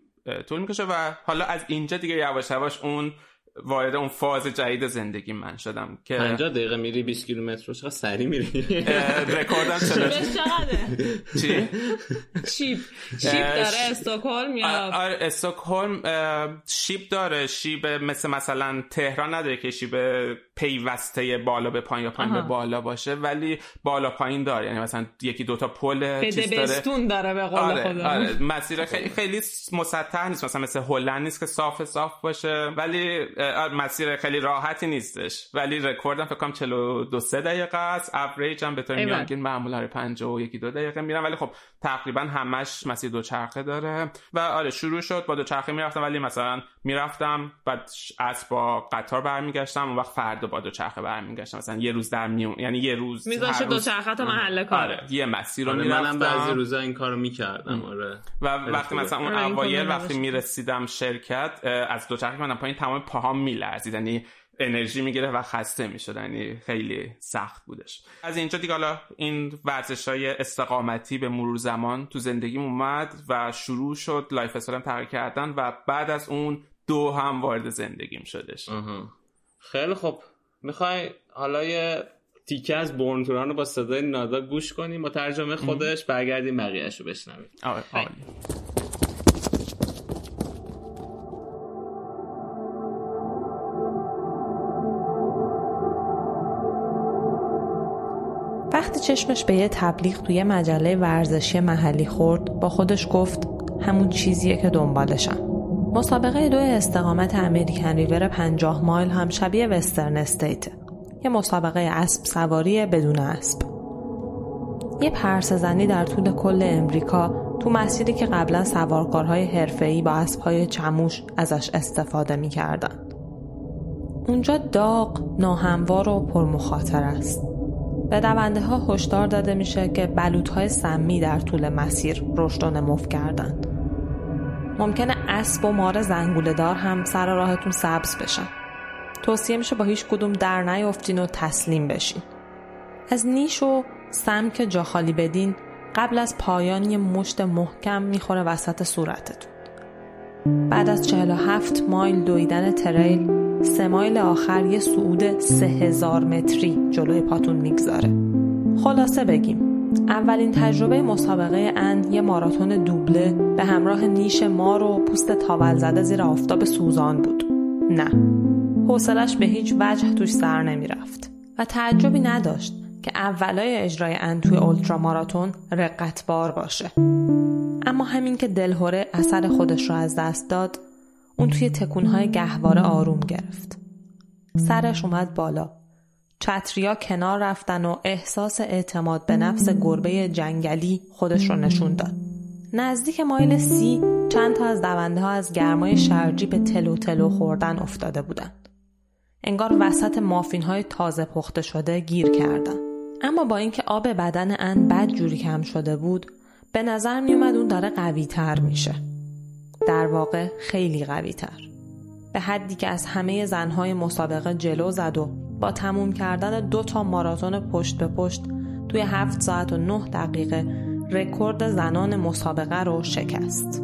طول می‌کشه و حالا از اینجا دیگه یواش یواش اون وارد اون فاز جدید زندگی من شدم که پنجاه دقیقه میری بیست کیلومتر رو، چقدر سریع میری. رکوردم شده چی؟ شیب شیب داره استکهلم یا آره استکهلم شیب داره، شیب مثل مثلا تهران نداره که شیب پیوسته بالا به پایین یا پایین به بالا باشه، ولی بالا پایین داره، یعنی مثلا یکی دوتا پل چیز داره، بدبستون داره به قول خدا. آره مسیر خیلی خیلی مسطح نیست، مثلا مثل هلند نیست که صاف صاف باشه، ولی مسیر خیلی راحتی نیستش، ولی رکوردم فکر کنم چهل و دو سه دقیقه است، اوریج هم به طور میانگین معمولا پنجاه و یک و دو دقیقه میرم، ولی خب تقریبا همش مسیر دوچرخه داره. و آره شروع شد با دوچرخه میرفتم، ولی مثلا میرفتم بعد از با قطار برمیگشتم، اون وقت فردا با دوچرخه برمیگشتم، مثلا یه روز در میون، یعنی یه روز میذاشت دوچرخه تا محل کار. آره یه مسیر رو آره میرفتم، منم بعضی روزا این کارو میکردم. آره و وقتی مثلا اون اوایل وقتی میرسیدم شرکت از دوچرخه من پایین تمام پاهام میلرزید، یعنی انرژی میگیره و خسته میشد، یعنی خیلی سخت بودش. از اینجا دیگه حالا این ورزش‌های استقامتی به مرور زمان تو زندگیم اومد و شروع شد لایف استایلم تغییر کردن و بعد از اون دو هم وارد زندگیم شدش. خیلی خوب، میخوای حالا یه تیکه از بورن توران رو با صدای نادا گوش کنیم با ترجمه خودش، برگردیم بقیه‌اشو بشنویم. آره عالی. وقتی چشمش به یه تبلیغ توی مجله ورزشی محلی خورد، با خودش گفت همون چیزیه که دنبالشم. مسابقه دو استقامت امریکن ریور پنجاه مایل هم شبیه وسترن استیت، یه مسابقه اسب سواری بدون اسب. یه پرسه زنی در طول کل امریکا تو مسیری که قبلا سوارکارهای حرفه‌ای با اسب‌های چموش ازش استفاده می‌کردن. اونجا داغ، ناهموار و پرمخاطره است. به دونده ها هشدار داده میشه که بلوط های سمی در طول مسیر رشد و نمو کردن. ممکنه اسب و مار زنگوله دار هم سر راهتون سبز بشن. توصیه میشه با هیچ کدوم در نیافتین و تسلیم بشین. از نیش و سم که جا خالی بدین، قبل از پایان یه مشت محکم میخوره وسط صورتتون. بعد از چهل و هفت مایل دویدن تریل، سه مایل آخر یه صعود سه هزار متری جلوی پاتون میگذاره. خلاصه بگیم اولین تجربه مسابقه ان یه ماراتون دوبله به همراه نیش مار و پوست تاول زده زیر آفتاب سوزان بود. نه، حوصلش به هیچ وجه توش سر نمیرفت و تعجبی نداشت که اولای اجرای ان توی اولترا ماراتون رقتبار باشه. اما همین که دلهوره اثر خودش رو از دست داد، اون توی تکونهای گهواره آروم گرفت. سرش اومد بالا. چتریا کنار رفتن و احساس اعتماد به نفس گربه جنگلی خودش رو نشون داد. نزدیک مایل سی چند تا از دونده ها از گرمای شرجی به تلو تلو خوردن افتاده بودن. انگار وسط مافینهای تازه پخته شده گیر کردن. اما با اینکه آب بدن ان بد جوری کم شده بود، به نظر می اومد اون داره قوی تر میشه. در واقع خیلی قوی تر، به حدی که از همه زنهای مسابقه جلو زد و با تموم کردن دو تا ماراتون پشت به پشت توی هفت ساعت و نه دقیقه رکورد زنان مسابقه رو شکست.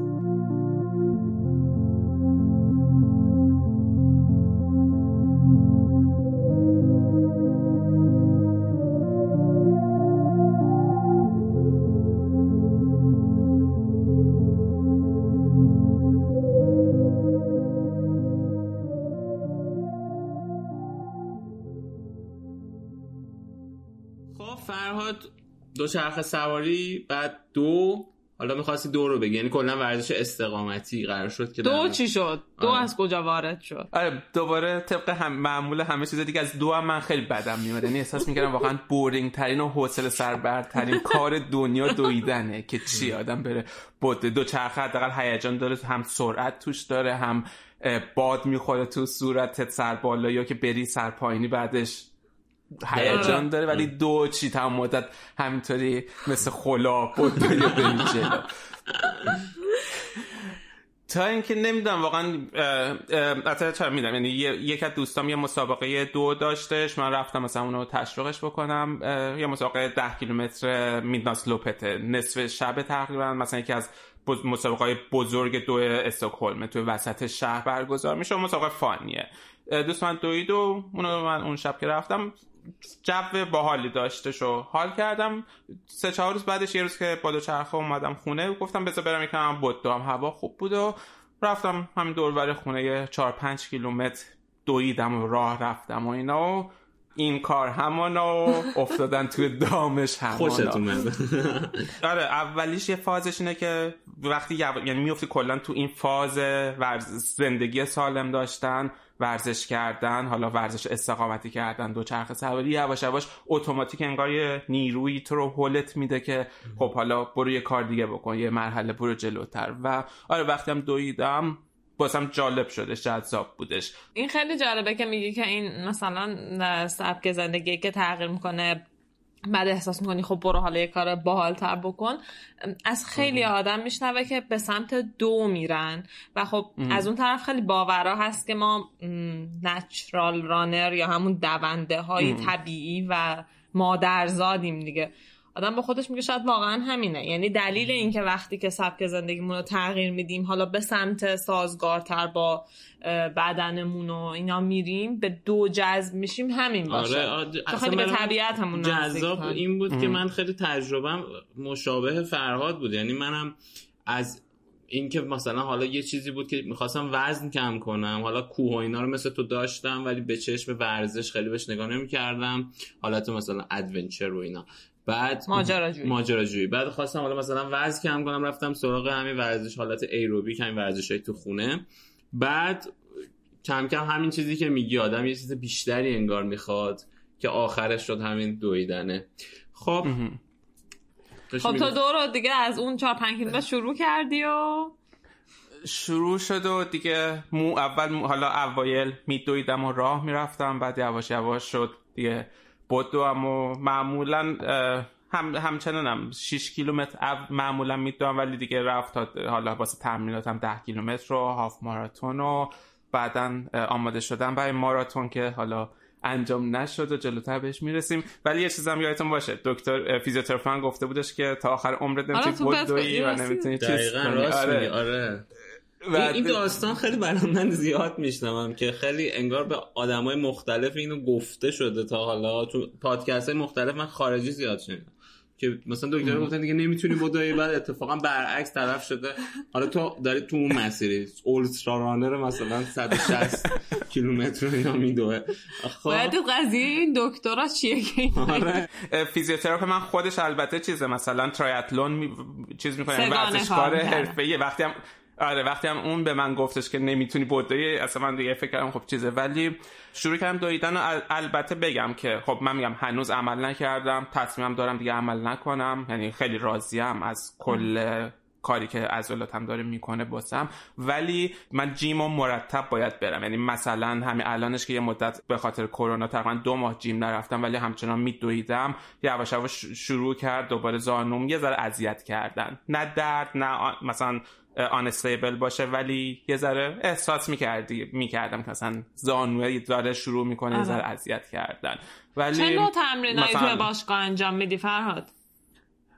دوچرخه سواری، بعد دو، حالا می‌خواستی دو رو بگی، یعنی کلا ورزش استقامتی قرار شد که دو چی شد؟ دو آه. از کجا وارد شد؟ آره دوباره طبق هم معمول همه چیز دیگه از دو هم من خیلی بدم میاد، یعنی احساس می‌کردم واقعا بورینگ ترین و حوصله سربرترین کار دنیا دویدنه که چی آدم بره بود. دوچرخه حداقل هیجان داره، هم سرعت توش داره، هم باد می‌خوره تو صورتت سر بالا یا که بری سر پایینی بعدش هیجان داره، ولی دو چی تمام مدت همینطوری مثل خلا بود یا بریم جلو تا اینکه نمیدونم واقعا اثر چرا میدم. یعنی یک از دوستام یه مسابقه دو داشتش، من رفتم مثلا اونو تشویقش بکنم، یه مسابقه ده کیلومتر میدناس لوپت نصف شب تقریبا، مثلا یکی از مسابقه بزرگ دو استکهلم توی وسط شهر برگزار میشه، مسابقه فانیه. دوست من دوید و اونو من اون شب که رفتم جو باحالی داشتش و حال کردم. سه چهار روز بعدش یه روز که با دوچرخه اومدم خونه و گفتم بذار برم یکم بدوم، هوا خوب بود و رفتم همین دورور خونه چهار پنج کیلومتر دویدم و راه رفتم و اینا و این کار همانا و افتادن توی دامش همانا. خوشتون میاد؟ آره اولیش یه فازش اینه که وقتی یعنی میفتی کلا تو این فاز ورز زندگی سالم داشتن ورزش کردن، حالا ورزش استقامتی کردن، دوچرخه سواری، یواش یواش اتوماتیک انگار یه نیرویی تو رو هولت میده که خب حالا برو یه کار دیگه بکن، یه مرحله برو جلوتر. و آره وقتی هم دویدم بازم جالب شدش، جذاب بودش. این خیلی جالبه که میگی که این مثلا سبک زندگی که تغییر میکنه بعد احساس میکنی خب برو حالا یه کار باحال‌تر بکن. از خیلی آدم میشنوه که به سمت دو میرن و خب ام. از اون طرف خیلی باورا هست که ما نچرال رانر یا همون دونده های ام. طبیعی و مادرزادیم دیگه. آدم به خودش میگه شاید واقعا همینه، یعنی دلیل این که وقتی که سبک زندگیمون رو تغییر میدیم، حالا به سمت سازگارتر با بدنمون و اینا میریم، به دو جذب میشیم، همین باشه. آره آد... خیلی به طبیعتمون جذاب این بود ام. که من خیلی تجربه‌ام مشابه فرهاد بود. یعنی منم از این که مثلا حالا یه چیزی بود که میخواستم وزن کم کنم، حالا کوه و اینا رو مثل تو داشتم ولی به چشم ورزش خیلی بهش نگاه نمی‌کردم، حالت مثلا ادونچر و اینا، بعد ماجراجویی ماجراجویی بعد خواستم حالا مثلا وزن کم کنم، رفتم سراغ همین ورزش، حالت ایروبیک، همین ورزشای تو خونه. بعد کم کم همین چیزی که میگی آدم یه چیز بیشتری انگار میخواد که آخرش شد همین دویدنه. خب خب تا دورو دیگه از اون چهار پنج کیلو شروع کردی و شروع شد و دیگه مو اول مو حالا اوایل میدویدم و راه میرفتم، بعد یواش یواش شد دیگه بدوم و معمولا هم همچنانم شش کیلومتر معمولا میدوم، ولی دیگه رفت حالا واسه تمریناتم ده کیلومتر و هاف ماراتون و بعداً آماده شدم برای ماراتون که حالا انجام نشد و جلوتر بهش میرسیم. ولی یه چیزم یادتون باشه، دکتر فیزیوتراپیست گفته بودش که تا آخر عمرت نمیتونی بدوی و نمیتونی چیز کنی. آره آره این داستان خیلی برای من زیاد میشنوم که خیلی انگار به آدمای مختلف اینو گفته شده تا حالا تو پادکست های مختلف من خارجی زیاد شنیدم که مثلا دکتر گفتن دیگه نمیتونی بدوی، بعد اتفاقا برعکس طرف شده حالا تو داری تو اون مسیری اولترا رانر مثلا صد و شصت کیلومتر اینا میدوه. باید قضیه این دکترا چیه که آره فیزیوتراپ من خودش البته چیزه مثلا تریاتلون می... چیز میکنه، ورزشکار حرفه‌ای. وقتی هم آره وقتی هم اون به من گفتش که نمیتونی بدوی اصلا من دیگه فکر کردم خب چیزه، ولی شروع کردم دویدن. و البته بگم که خب من میگم هنوز عمل نکردم، تصمیمم دارم دیگه عمل نکنم، یعنی خیلی راضیم از کل کاری که عضلاتم داره میکنه باسم، ولی من جیم رو مرتب باید برم. یعنی مثلا همین الانش که یه مدت به خاطر کرونا تقریبا دو ماه جیم نرفتم، ولی همچنان میدویدم. یواش یواش شروع کرد دوباره زانوم یه ذره اذیت کردن، نه درد نه مثلا آنستیبل باشه، ولی یه ذره احساس میکردی میکردم که مثلا زانوی داره شروع میکنه یه ذره اذیت کردن. ولی چه نوع تمرینایی تو باشگاه انجام میدی فرهاد؟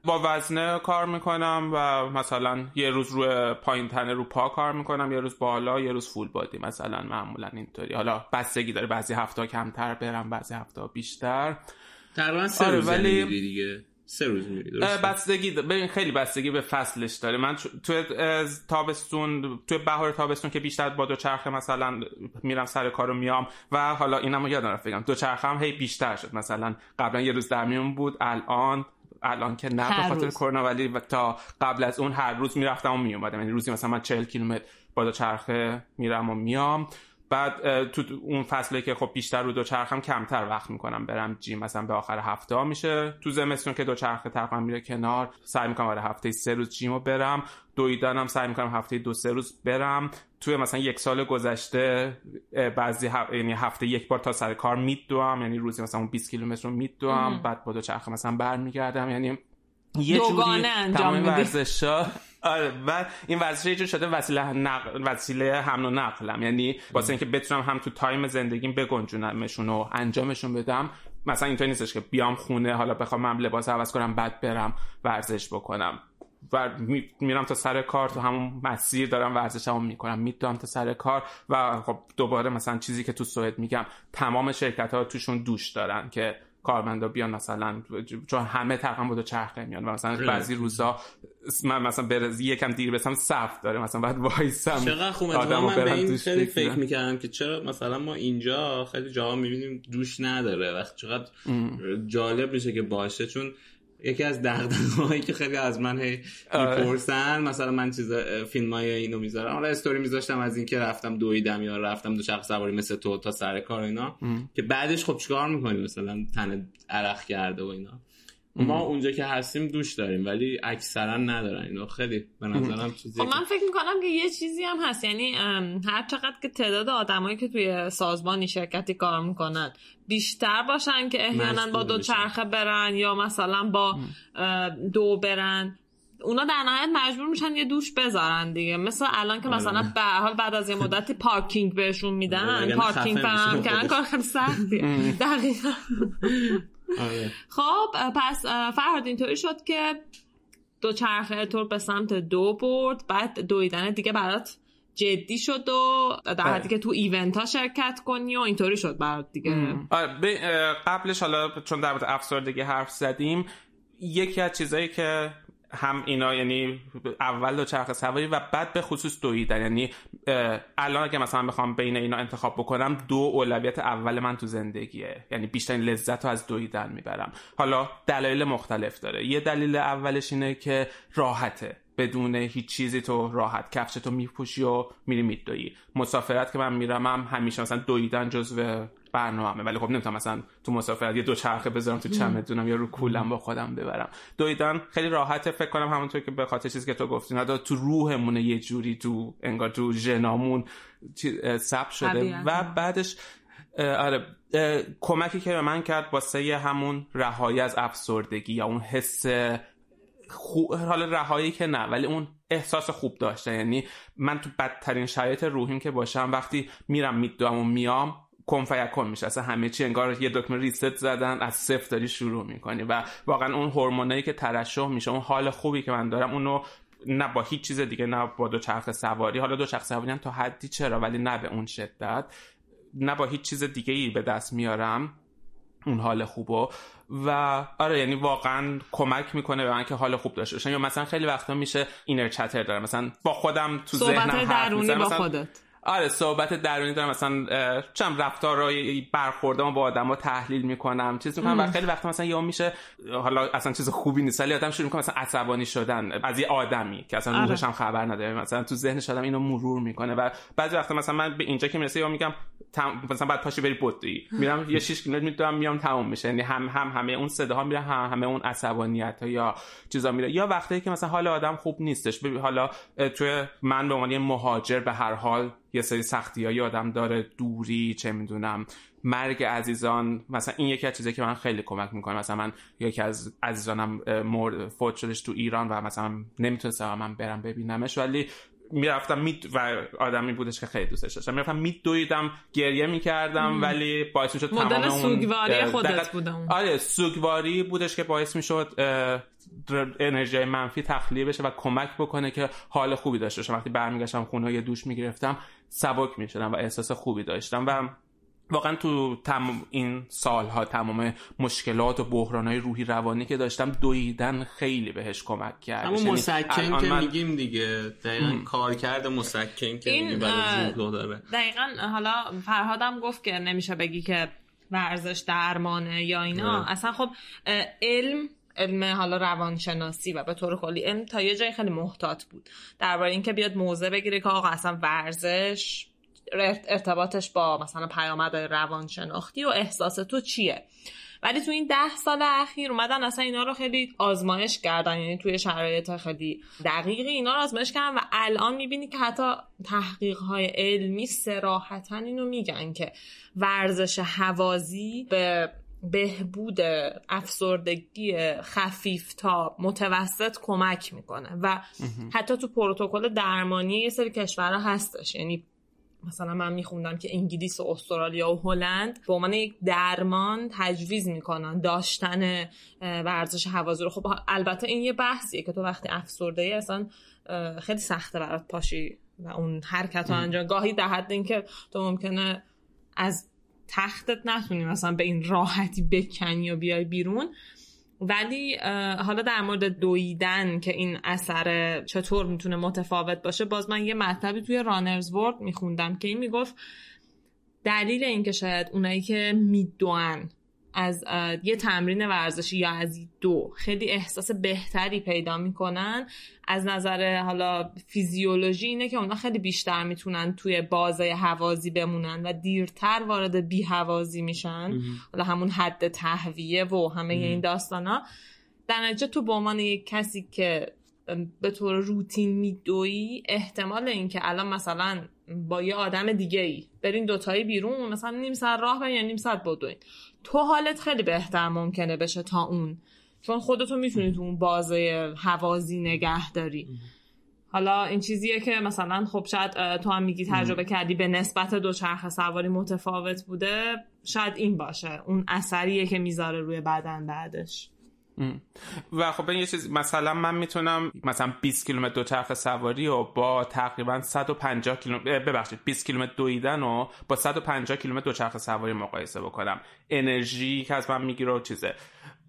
با وزنه کار میکنم و مثلا یه روز روی پایین تنه رو پا کار میکنم، یه روز بالا، یه روز فول بادی مثلا، معمولا اینطوری. حالا بستگی داره، بعضی هفته کمتر برم، بعضی هفته بیشتر. تقریبا سه روز ولی... دیگه سه روز میری درسته. بستگی ببین خیلی بستگی به فصلش داره. من تو تابستون، تو بهار تابستون که بیشتر با دوچرخه مثلا میرم سر کارو میام، و حالا اینمو یادم رفت بگم دوچرخه‌م هی بیشتر شد. مثلا قبلا یه روز در میون بود، الان الان که نه به خاطر کرونا، ولی تا قبل از اون هر روز میرفتم و میومدم. یعنی روزی مثلا من چهل کیلومتر با دوچرخه میرم و میام. بعد تو اون فصله که خب بیشتر رو دوچرخم کمتر وقت میکنم برم جیم، مثلا به آخر هفته ها میشه. تو زمستون که دوچرخه تقریبا میره کنار، سعی میکنم آره هفته سه روز جیم رو برم. دویدنم سعی میکنم هفته دو سه روز برم. توی مثلا یک سال گذشته بعضی هف... یعنی هفته یک بار تا سر کار میدوام، یعنی روزی مثلا بیست کیلومتر رو میدوام، بعد با دوچرخه مثلا برمیگردم. یعنی یه جوری تمام ورزشا آره و این وسیله چه شده وسیله نقل، وسیله حمل و نقلم. یعنی واسه اینکه بتونم هم تو تایم زندگیم بگنجونمشون و انجامشون بدم. مثلا اینطوری نیستش که بیام خونه حالا بخوام من لباس عوض کنم بعد برم ورزش بکنم، و میرم تا سر کار تو همون مسیر دارم ورزشمو میکنم، میدوام تا سر کار. و خب دوباره مثلا چیزی که تو سوئد میگم تمام شرکت‌ها توشون دوش دارن که کارمندا بیان، مثلا چون همه تقریبا با چرخه میان و مثلا بعضی روزا من مثلا برزی یکم دیر برسم صف داره، مثلا بعد وایسم. چقدر خوبه. من به این خیلی فکر میکردم که چرا مثلا ما اینجا خیلی جاها میبینیم دوش نداره، وقت چقدر جالب میشه که باشه. چون یکی از دغدغه‌هایی که خیلی از من هی میپرسن، مثلا من چیزا فیلمای اینو میذارم، حالا استوری میذاشتم از اینکه رفتم دویدم یا رفتم دوچرخه سواری مثل تو تا سر کار اینا ام. که بعدش خب چیکار میکنی، مثلا تن عرق کرده و اینا. ما اونجا که هستیم دوش داریم ولی اکثرا ندارن اینو، خیلی به نظرم چیزی. من فکر میکنم که یه چیزی هم هست، یعنی هر چقدر که تعداد آدمایی که توی سازمانی شرکتی کار میکنن بیشتر باشن که احیانا با دوچرخه برن یا مثلا با دو برن، اونا در نهایت مجبور میشن یه دوش بذارن دیگه. مثل الان که مثلا به حال بعد از یه مدتی پارکینگ بهشون میدن، پارکینگ فراهم کردن کار خیلی سختیه. دقیقاً. خب پس فرهاد اینطوری شد که دوچرخه تو به سمت دو برد، بعد دویدن دیگه برات جدی شد و در حدی که تو ایونت ها شرکت کنی و اینطوری شد برات دیگه. قبلش حالا چون در مورد افسردگی حرف زدیم، یکی از چیزایی که هم اینا یعنی اول دوچرخه سواری و بعد به خصوص دویدن، یعنی الان که مثلا بخوام بین اینا انتخاب بکنم دو اولویت اول من تو زندگیه، یعنی بیشترین لذت رو از دویدن میبرم. حالا دلایل مختلف داره، یه دلیل اولش اینه که راحته، بدون هیچ چیزی تو راحت کفشتو میپوشی و میری میدویی. مسافرت که من میرم هم همیشه مثلا دویدن جزو برنامه، ولی خب نمیتونم مثلا تو مسافرت یه دوچرخه بذارم تو چمدونم یا رو کولم با خودم ببرم. دویدن خیلی راحته، فکر کنم همونطور که به خاطر چیزی که تو گفتی نادا، تو روحمون یه جوری تو انگار تو ژنامون ثبت شده حبیعت. و بعدش آره کمکی که به من کرد واسه همون رهایی از افسردگی یا اون حس خو... حالا رهایی که نه، ولی اون احساس خوب داشته، یعنی من تو بدترین شرایط روحیم که باشم وقتی میرم میدوام و میام کن فیکن میشه، اصلا همه چی انگار یه دکمه ریست زدن، از صفر داری شروع میکنی و واقعا اون هورمونایی که ترشح میشه، اون حال خوبی که من دارم، اونو نه با هیچ چیز دیگه، نه با دوچرخه سواری، حالا دوچرخه سواری هم تا حدی چرا ولی نه به اون شدت، نه با هیچ چیز دیگه‌ای به دست میارم اون حال خوبو. و آره یعنی واقعا کمک میکنه به من که حال خوب داشته باشم. یا مثلا خیلی وقتا میشه اینر چتر دارم، مثلا با خودم تو ذهنم صحبت درونی با خودت، آره صحبت درونی دارم، مثلا چند رفتارهای برخوردام با آدما تحلیل میکنم، چیز میکنم ام. و خیلی وقتا مثلا یا میشه حالا اصلا چیز خوبی نیست ولی آدم شروع میکنه مثلا عصبانی شدن از یه آدمی که اصلا روحش هم خبر نداره، مثلا تو ذهنش آدم اینو مرور میکنه. و بعضی وقتا مثلا من به اینجا که میرسه یا میگم تم... مثلا بعد پاشو بری بدوی، میرم یه شیش کیلو میدوام میام تمام میشه، یعنی هم هم همه اون صداها میره، هم همه اون عصبانیت ها یا چیزا میره. یا وقتی که مثلا حال آدم خوب نیستش، حالا توی من به عنوان مهاجر به هر حال یه سری سختی‌های آدم داره، دوری، چه میدونم مرگ عزیزان، مثلا این یکی از چیزایی که من خیلی کمک میکنه. مثلا من یکی از عزیزانم مرد فوت شدش تو ایران و مثلا نمیتونستم من برم ببینمش، ولی میرفتم مید و آدمی بودش که خیلی دوستش داشتم، میرفتم میدویدم گریه میکردم ولی باعث میشد تمام اون مدل سوگواری خودت بودم، آره سوگواری بودش که باعث میشد انرژی منفی تخلیه بشه و کمک بکنه که حال خوبی داشته باشم. وقتی برمیگشتم خونه یه دوش میگرفتم سبک میشدم و احساس خوبی داشتم. و واقعا تو تمام این سالها تمام مشکلات و بحران‌های روحی روانی که داشتم، دویدن خیلی بهش کمک کرد. اما مسکن که من... میگیم دیگه دقیقاً کارکرد مسکن که میگیم برای زوگلو داره. دقیقاً حالا فرهادم گفت که نمیشه بگی که ورزش درمانه یا اینا اه. اصلا خب علم علم حالا روانشناسی و به طور کلی علم تا یه جای خیلی محتاط بود درباره اینکه بیاد موضع بگیره که آقا اصلا ورزش ارتباطش با مثلا پیامد روانشناختی و احساس تو چیه. ولی تو این ده سال اخیر اومدن اصلا اینا رو خیلی آزمایش کردن، یعنی توی شرایط خیلی دقیقی اینا رو آزمایش کردن و الان میبینی که حتی تحقیق‌های علمی صراحتاً اینو میگن که ورزش هوازی به بهبود افسردگی خفیف تا متوسط کمک میکنه و حتی تو پروتکل درمانی یه سری کشورها هستش. یعنی مثلا من میخوندم که انگلیس و استرالیا و هلند به عنوان یک درمان تجویز میکنن داشتن ورزش هوازی رو. خب البته این یه بحثیه که تو وقتی افسرده ای اصلا خیلی سخته برات پاشی و اون حرکت رو انجام، گاهی در حد این که تو ممکنه از تختت نتونی مثلا به این راحتی بکنی و بیای بیرون. ولی حالا در مورد دویدن که این اثر چطور میتونه متفاوت باشه، باز من یه مطلبی توی رانرز ورد میخوندم که این میگفت دلیل این که شاید اونایی که میدوئن از یه تمرین ورزشی یا از دو خیلی احساس بهتری پیدا میکنن. از نظر حالا فیزیولوژی اینه که اونا خیلی بیشتر میتونن توی بازه هوازی بمونن و دیرتر وارد بی هوازی میشن، حالا همون حد تهویه و همه ام. این داستانا. در نتیجه تو به عنوان یک کسی که به طور روتین میدوی، احتمال این که الان مثلا با یه آدم دیگه ای برین دوتایی بیرون مثلا نیم ساعت راه برین یا نیم ساعت بدوین، تو حالت خیلی بهتر ممکنه بشه تا اون، چون خودتو میتونی تو اون بازه هوازی نگه داری. حالا این چیزیه که مثلا خب شاید تو هم میگی تجربه کردی به نسبت دوچرخه سواری متفاوت بوده، شاید این باشه اون اثریه که میذاره روی بدن بعدش. و خب این یه چیز، مثلا من میتونم مثلا بیست کیلومتر دوچرخه سواری و با تقریبا صد و پنجاه کیلومتر ببخشید بیست کیلومتر دویدن و با صد و پنجاه کیلومتر دوچرخه سواری مقایسه بکنم، انرژی که از من میگیره و چیزه،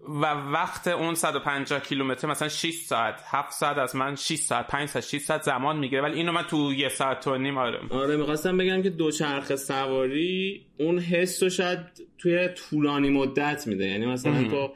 و وقت اون صد و پنجاه کیلومتر مثلا شش ساعت هفت ساعت از من شش ساعت پنج ساعت شش ساعت زمان میگیره، ولی اینو من تو یه ساعت و نیم. آره آره می‌خواستم بگم که دوچرخه سواری اون حسو شاید توی طولانی مدت میده، یعنی مثلا تو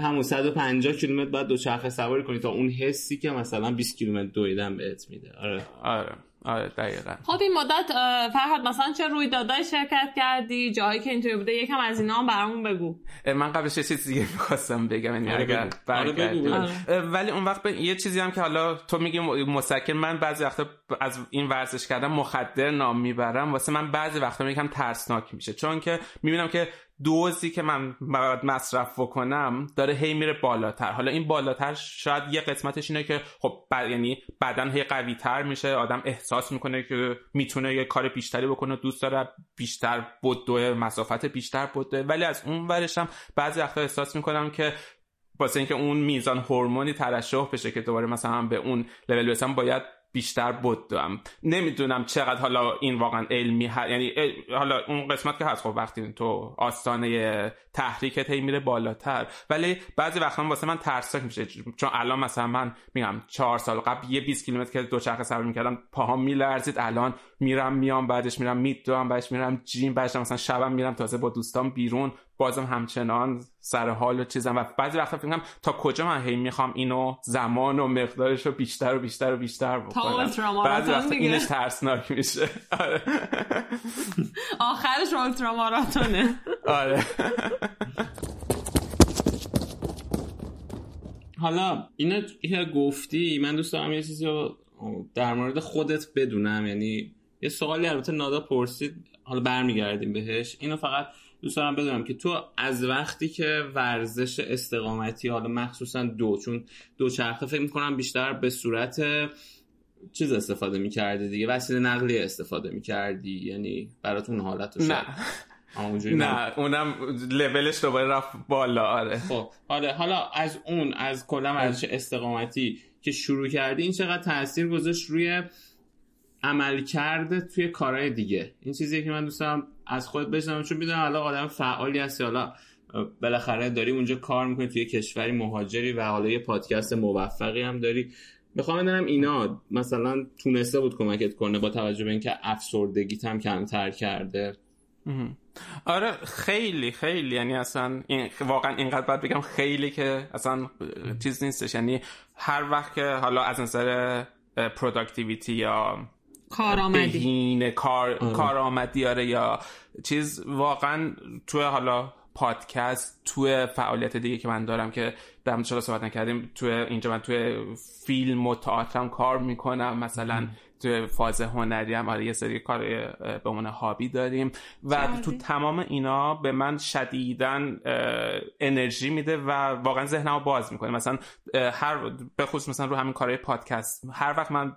همون صد و پنجاه کیلومتر بعد دوچرخه سواری کنی تا اون حسی که مثلا بیست کیلومتر دویدن بهت میده. آره آره آره دقیقاً. خب این مدت فرهاد مثلا چه رویدادهای شرکت کردی، جایی که اینطوری بوده، یکم از اینا هم برامون بگو. من قبلش یه چیز دیگه می‌خواستم بگم، یعنی آره اگر برگردیم آره آره. ولی اون وقت یه چیزی هم که حالا تو میگی مسکن، من بعضی وقتا از این ورزش کردن مخدر نام میبرم، واسه من بعضی وقتا یکم ترسناک میشه، چون که میبینم که دوزی که من باید مصرف بکنم داره هی میره بالاتر. حالا این بالاتر شاید یه قسمتش اینه که خب بر... یعنی بدن هی قوی تر میشه، آدم احساس میکنه که میتونه یه کار بیشتری بکنه، دوست داره بیشتر بدوه، مسافت بیشتر بدوه. ولی از اون ورش هم بعضی وقتا احساس میکنم که واسه اینکه اون میزان هورمونی ترشح بشه که دوباره مثلا به اون لول برسم باید بیشتر بدوم. نمیدونم چقدر حالا این واقعا علمی ها... یعنی حالا اون قسمت که هست خب وقتی تو آستانه تحریکت هی میره بالاتر، ولی بعضی وقتا واسه من ترسناک میشه، چون الان مثلا من میگم چهار سال قبل یه بیست کیلومتر که دوچرخه سواری میکردم پاهام میلرزید، الان میرم میام بعدش میرم میدوام بعدش میرم جیم بعدش مثلا شبم میرم تازه با دوستام بیرون، بازم همچنان سر حال و چیزم. و بعضی وقتا فکر می‌کنم تا کجا من هی میخوام اینو زمان و مقدارش رو بیشتر و بیشتر و بیشتر بکنم. بعضی وقتا اینش ترسناک میشه. آره. آخرش اولترا ماراتونه. آره. حالا اینو که گفتی، من دوست دارم یه چیزی رو در مورد خودت بدونم، یعنی یه سوالی البته نادا پرسید، حالا برمیگردیم بهش. اینو فقط دوست دارم بدونم که تو از وقتی که ورزش استقامتی، حالا مخصوصا دو، چون دوچرخه فکر میکنم بیشتر به صورت چیز استفاده میکردی دیگه، وسیله نقلی استفاده میکردی، یعنی براتون حالتو شد؟ نه نه, نه. اونم لولش دوباره رفت بالا. آره خب آره. حالا از اون از کلا ورزش استقامتی که شروع کردی، این چقدر تاثیر گذاشت روی عمل کرده توی کارهای دیگه؟ این چیزیه که من دوست دارم از خود بشنم، چون میدونم حالا آدم فعالی هستی، حالا بالاخره داری اونجا کار میکنی توی کشوری مهاجری و حالا یه پادکست موفقی هم داری. میخوام بدونم اینا مثلا تونسته بود کمکت کنه با توجه به اینکه افسردگیت هم کمتر کرده؟ آره خیلی خیلی، یعنی اصلا این واقعا اینقدر باید بگم خیلی که اصلا چیز نیستش، یعنی هر وقت که حالا از نظر پروداکتیویتی یا کارآمدی کار کارآمدی آره یا چیز، واقعا توی حالا پادکست، توی فعالیت دیگه که من دارم که در موردش صحبت نکردیم، توی اینجا من توی فیلم و تئاترم کار میکنم، مثلا توی فاز هنری هم آره یه سری کار به عنوان هابی داریم، و تو تمام اینا به من شدیداً انرژی میده و واقعا ذهنمو باز میکنه. مثلا هر به خصوص مثلا رو همین کارهای پادکست، هر وقت من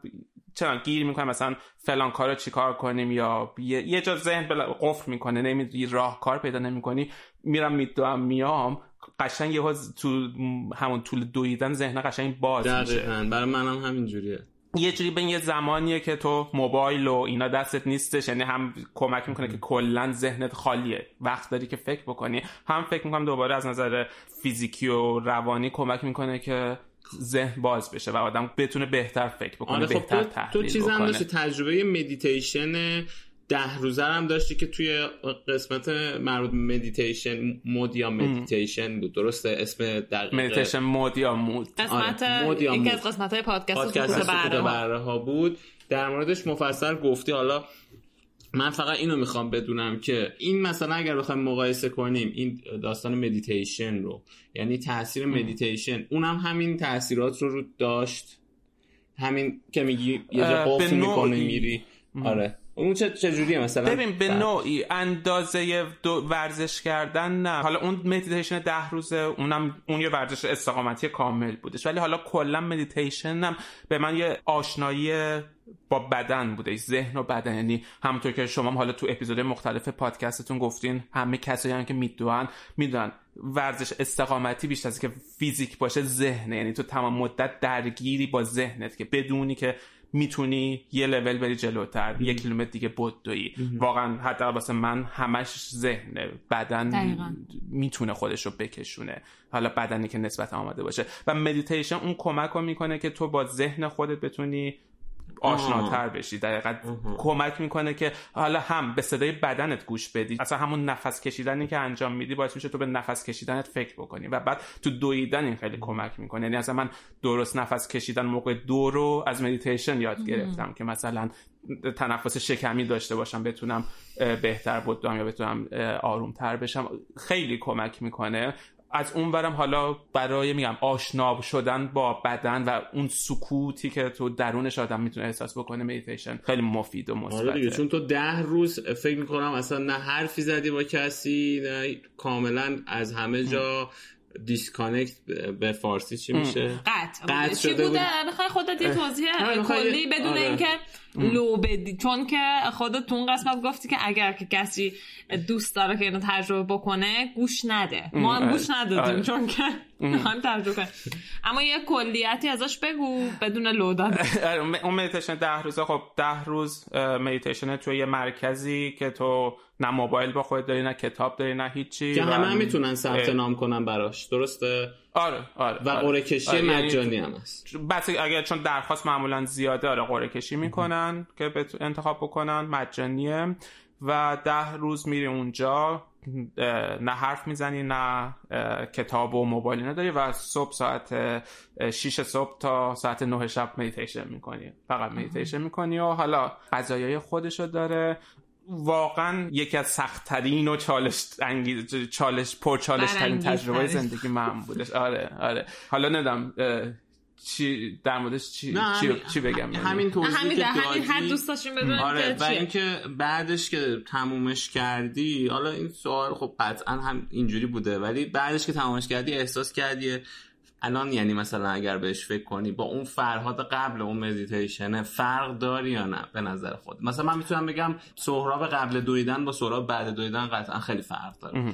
چرا گیر میکنم مثلا فلان کارو چیکار کنیم یا یه جا ذهن بلا... قفل میکنه، نمیدونی راه کار پیدا نمیکنی، میرم میدوام میام قشنگ یهو تو همون طول دویدن ذهن قشنگ باز میشه. دقیقاً برای منم همین جوریه، یه جوری به یه زمانیه که تو موبایل و اینا دستت نیستش، یعنی هم کمک میکنه که کلا ذهنت خالیه، وقت داری که فکر بکنی، هم فکر میکنم دوباره از نظر فیزیکی و روانی کمک میکنه که ذهن باز بشه و آدم بتونه بهتر فکر بکنه، آره خب بهتر تحلیل بکنه. تو چیزام داشتی تجربه مدیتیشن ده روزه هم داشتی که توی قسمت مربوط به مدیتیشن مود یا مدیتیشن بود، درسته اسم دقیق مدیتیشن مود یا مود قسمت یکی از قسمت‌های پادکست سکوت برا بود، در موردش مفصل گفتی. حالا من فقط اینو میخوام بدونم که این مثلا اگر بخوایم مقایسه کنیم این داستان مدیتیشن رو، یعنی تاثیر مدیتیشن اونم همین تاثیرات رو رو داشت، همین که میگی یه جا قفل میکنه میری ام. آره اون چه چجوریه مثلا؟ ببین به نوعی اندازه ورزش کردن نه، حالا اون مدیتیشن ده روزه اونم اون یه ورزش استقامتی کامل بودش، ولی حالا کلا مدیتیشن هم به من یه آشنایی با بدن بوده، ذهن و بدن. یعنی همونطور که شما حالا تو اپیزود مختلف پادکستتون گفتین، همه کسایی هم که میدونن میدونن ورزش استقامتی بیشتر از که فیزیک باشه ذهنه، یعنی تو تمام مدت درگیری با ذهنت که بدونی که میتونی یه لول بری جلوتر، یک کیلومتر دیگه بدویی. واقعا حتی واسه من همش ذهنه، بدن دقیقا میتونه خودش رو بکشونه، حالا بدنی که نسبت آماده باشه. و مدیتیشن اون کمک رو میکنه که تو با ذهن خودت بتونی آشناتر بشی، دقیقاً کمک میکنه که حالا هم به صدای بدنت گوش بدی، اصلا همون نفس کشیدنی که انجام میدی باعث میشه تو به نفس کشیدنت فکر بکنی و بعد تو دویدن این خیلی کمک میکنه. یعنی اصلا من درست نفس کشیدن موقع دو رو از مدیتیشن یاد گرفتم ام. که مثلا تنفس شکمی داشته باشم بتونم بهتر بدوم یا بتونم آرومتر بشم، خیلی کمک میکنه. از اونورم حالا برای میگم آشنا شدن با بدن و اون سکوتی که تو درونش آدم میتونه احساس بکنه مدیتیشن خیلی مفید و مثبته. آره دیگه، چون تو ده روز فکر میکنم اصلا نه حرفی زدی با کسی، نه کاملا از همه جا دیسکانکت به فارسی چی میشه؟ قطع قطع شده بوده. میخوای خودت یه توضیح کلی بدون آره. اینکه لو بدی، چون که خودتون قسمت گفتی که اگر که کسی دوست داره که اینو تجربه بکنه گوش نده، ما هم گوش ندادیم چون که هم تجربه کنیم. اما یه کلیتی ازش بگو بدون لو دادن. اون مدیتیشن ده روزه، خب ده روز مدیتیشن توی یه مرکزی که تو نه موبایل با خودت داری، نه کتاب داری، نه هیچی، که همه هم میتونن ثبت نام کنن براش، درسته؟ آره آره و قرعه کشی آره. مجانی هم هست، بس اگر چون درخواست معمولا زیاده آره قرعه کشی میکنن که بت... انتخاب بکنن، مجانیه. و ده روز میری اونجا، نه حرف میزنی، نه کتاب و موبایلی نداری و صبح ساعت شش صبح تا ساعت نه شب مدیتیشن میکنی، فقط مدیتیشن میکنی و حالا غذایای خودشو داره. واقعا یکی از سخت‌ترین و چالش انگیز چالش پر چالش ترین تجربه زندگی من بودش. آره آره حالا ندم چی در موردش چی چی, چی بگم، همین توضیحی همین که همین هر دوست داشتیم بدونیم آره. و اینکه بعدش که تمومش کردی، حالا این سوال خب قطعا هم اینجوری بوده، ولی بعدش که تمومش کردی احساس کردی الان، یعنی مثلا اگر بهش فکر کنی با اون فرهاد قبل اون مدیتیشن فرق داری یا نه؟ به نظر خود مثلا من میتونم بگم سهراب قبل دویدن با سهراب بعد دویدن قطعا خیلی فرق داره.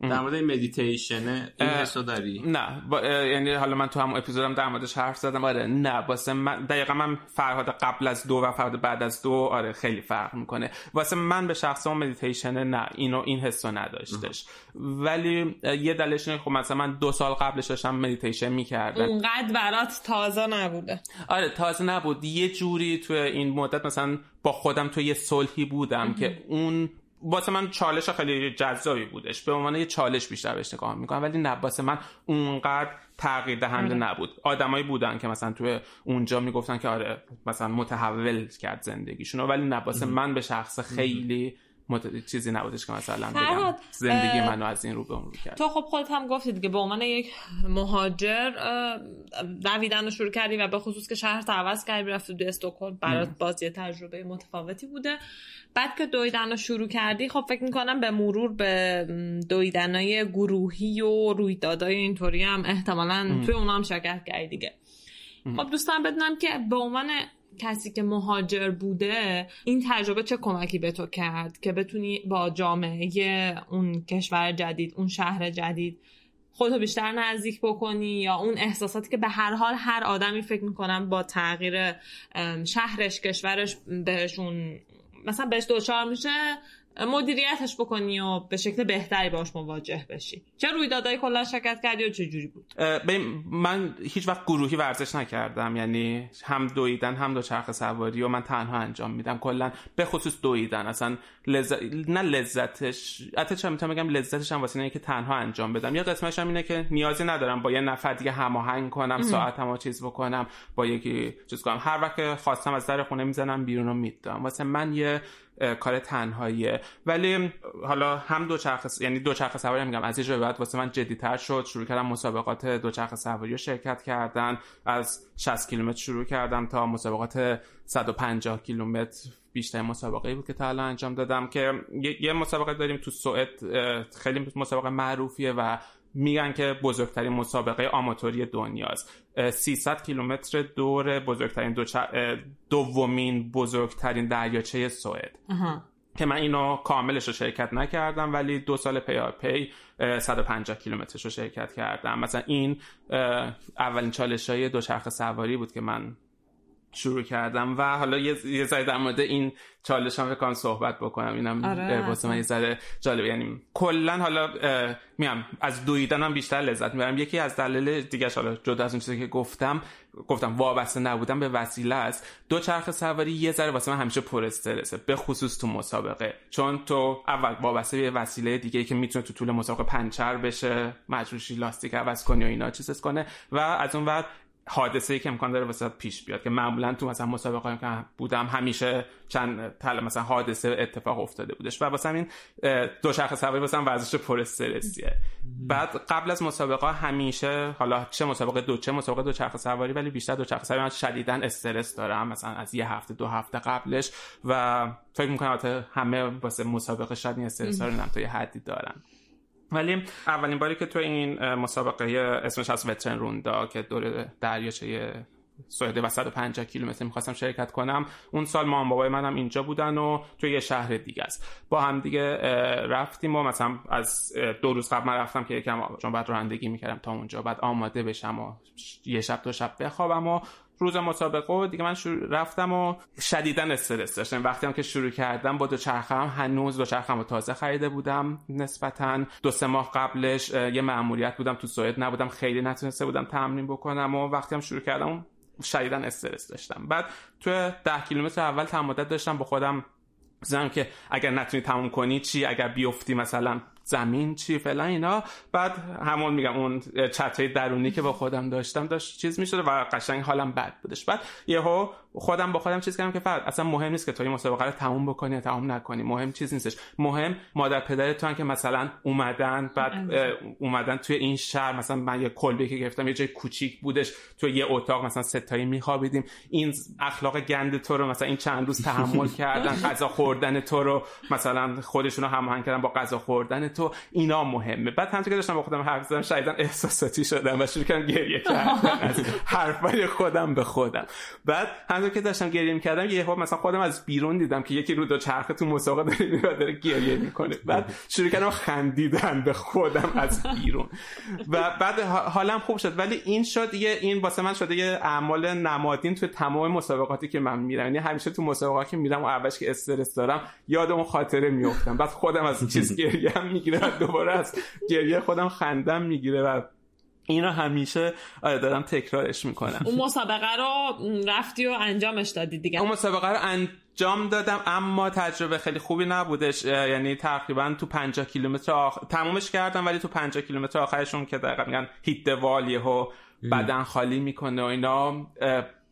در مورد مدیتیشن این حسو داری؟ نه با... یعنی حالا من تو هم اپیزودم در موردش حرف زدم. آره نه واسه من دقیقاً من فرهاد قبل از دو و فرهاد بعد از دو آره خیلی فرق میکنه. واسه من به شخصه مدیتیشن نه اینو این حسو نداشتش اه. ولی یه دلیلش اینه خب مثلا من دو سال قبلش داشتم مدیتیشن میکردم، اونقدر برات تازه نبوده. آره تازه نبود، یه جوری تو این مدت مثلا با خودم تو یه صلحی بودم اه. که اون واسه من چالش خیلی جذابی بودش، به عنوان یه چالش بیشتر بهش نگاه میکنم، ولی نه واسه من اونقدر تغییر دهنده نبود. آدمایی بودن که مثلا توی اونجا میگفتن که آره مثلا متحول کرد زندگیشونو، ولی نه واسه من به شخص خیلی مت... چیزی نبودش که مثلا بگم زندگی منو از این رو به اون رو کرد. تو خب خودت هم گفتید که به عنوان یک مهاجر دویدن رو شروع کردی و به خصوص که شهر تو عوض کردی رفتی تو استکهلم، برات باز یه تجربه متفاوتی بوده. بعد که دویدن رو شروع کردی خب فکر میکنم به مرور به دویدنای گروهی و رویدادای اینطوری هم احتمالاً توی اونها هم شرکت کردی دیگه. خب دوستان بدونم که به عنوان کسی که مهاجر بوده این تجربه چه کمکی به تو کرد که بتونی با جامعه اون کشور جدید، اون شهر جدید خودتو بیشتر نزدیک بکنی، یا اون احساساتی که به هر حال هر آدمی فکر میکنم با تغییر شهرش، کشورش بهشون مثلا بهش دوچار میشه مدیریتش بکنی و به شکل بهتری باش مواجه بشی. چه رویدادهای کلا شرکت کردی و چه جوری بود؟ من هیچ وقت گروهی ورزش نکردم، یعنی هم دویدن هم دوچرخه سواری و من تنها انجام میدم. کلا به خصوص دویدن اصلا لذت نه لذتش حتی چه میتونم بگم لذتش هم واسه اینه که تنها انجام بدم، یا قسمتش هم اینه که نیازی ندارم با یه نفر دیگه هماهنگ کنم، ساعتمو چیز بکنم، با یکی چیز کنم. هر وقت خواستم از در خونه میزنم بیرون و میدم. واسه من یه کار تنهاییه. ولی حالا هم دوچرخه یعنی دوچرخه سواری میگم از یه جایی بعد واسه من جدی‌تر شد. شروع کردم مسابقات دوچرخه سواری رو شرکت کردن، از شصت کیلومتر شروع کردم تا مسابقات صد و پنجاه کیلومتر بیشتر مسابقه بود که تا الان انجام دادم. که یه مسابقه داریم تو سوئد، خیلی مسابقه معروفیه و میگن که بزرگترین مسابقه آماتوری دنیاست. سیصد کیلومتر دور بزرگترین دوچر... دومین بزرگترین دریاچه سوئد که من اینو کاملش رو شرکت نکردم، ولی دو سال پی آر پی صد و پنجاه کیلومترش رو شرکت کردم. مثلا این اولین چالشای دوچرخه سواری بود که من شروع کردم. و حالا یه ذره در مورد این چالش هم بکنم صحبت بکنم، اینم واسه من یه ذره جالبه. یعنی کلا حالا میام از دویدن هم بیشتر لذت میبرم. یکی از دلایل دیگه حالا جدا از اون چیزی که گفتم گفتم وابسته نبودم به وسیله است، دو چرخ سواری یه ذره واسه من همیشه پر استرسه، به خصوص تو مسابقه، چون تو اول وابسته به وسیله دیگه که میتونه تو طول مسابقه پنچر بشه، مجروشی لاستیک عوض کنی و اینا چیزاس کنه، و از اون ور حادثه‌ای که امکان داره واسه پیش بیاد که معمولا تو مثلا مسابقه که بودم همیشه چند تا مثلا حادثه اتفاق افتاده بودش. و واسه این دوچرخه سواری واسه ورزش پر استرسیه. بعد قبل از مسابقه همیشه، حالا چه مسابقه دو چه مسابقه دوچرخه سواری، ولی بیشتر دوچرخه سواری من شدیداً استرس دارم، مثلا از یه هفته دو هفته قبلش، و فکر می‌کنم همه واسه مسابقه شاید استرس رو تا یه حدی دارن. ولی اولین باری که تو این مسابقه اسمش از ویترین رونده که دور دریاچه سوئد و صد و پنجاه کیلومتر می‌خواستم شرکت کنم، اون سال مام بابای منم اینجا بودن و تو یه شهر دیگه است، با هم دیگه رفتیم و مثلا از دو روز قبل من رفتم که یکم چون بعد رانندگی می‌کردم تا اونجا، بعد آماده بشم و یه شب دو شب بخوابم. و روز مسابقه دیگه من شروع رفتم و شدیداً استرس داشتم. وقتی هم که شروع کردم با دوچرخه‌ام، هنوز دوچرخه‌امو تازه خریده بودم نسبتاً، دو سه ماه قبلش یه مأموریت بودم تو سوئد نبودم، خیلی نتونسته بودم تمرین بکنم و وقتی هم شروع کردم شدیداً استرس داشتم. بعد تو ده کیلومتر اول تعمدت داشتم با خودم زنم که اگر نتونی تموم کنی چی، اگر بیفتی مثلا زمین چی فلان اینا. بعد همون میگم اون چتای درونی که با خودم داشتم داشت چیز میشد و قشنگ حالم بد بودش. بعد یهو خودم با خودم چیز کردم که فرد اصلا مهم نیست که تو این مسابقه رو تموم بکنی یا تموم نکنی، مهم چیز نیستش، مهم مادر پدر تو ان که مثلا اومدن، بعد اومدن توی این شهر. مثلا من یه کلبی که گرفتم یه جای کوچیک بودش، تو یه اتاق مثلا سه تایی میخوابیدیم، این اخلاق گند تو رو مثلا این چند روز تحمل کردن، غذا خوردن تو رو مثلا خودشون رو هماهنگ کردن با غذا خوردن تو، اینا مهمه. بعد همونطور که داشتم با خودم حرف زدم شاید احساساتی شدم و شروع کردم گریه کردن از حرفای خودم به خودم. بعد همونطور که داشتم گریه می‌کردم یهو مثلا خودم از بیرون دیدم که یکی رو دو چرخه تو مسابقه داره داره گریه می‌کنه. بعد شروع کردم خندیدن به خودم از بیرون و بعد حالم خوب شد. ولی این شد یه این واسه من شده یه اعمال نمادین تو تمام مسابقاتی که من میرم، یعنی همیشه تو مسابقاتی که میرم و اولش که استرس دارم یاد اون خاطره میافتم، بعد خودم از چیز گریه میگیره، دوباره از گریه خودم خندم میگیره و این رو همیشه دارم تکرارش میکنم. اون مسابقه رو رفتی و انجامش دادی دیگه؟ اون مسابقه رو انجام دادم اما تجربه خیلی خوبی نبودش، یعنی تقریبا تو پنجاه کیلومتر آخر... تمومش کردم، ولی تو پنجاه کیلومتر آخرشون که دقیقا میگن هیت والیه و بدن خالی میکنه و اینا،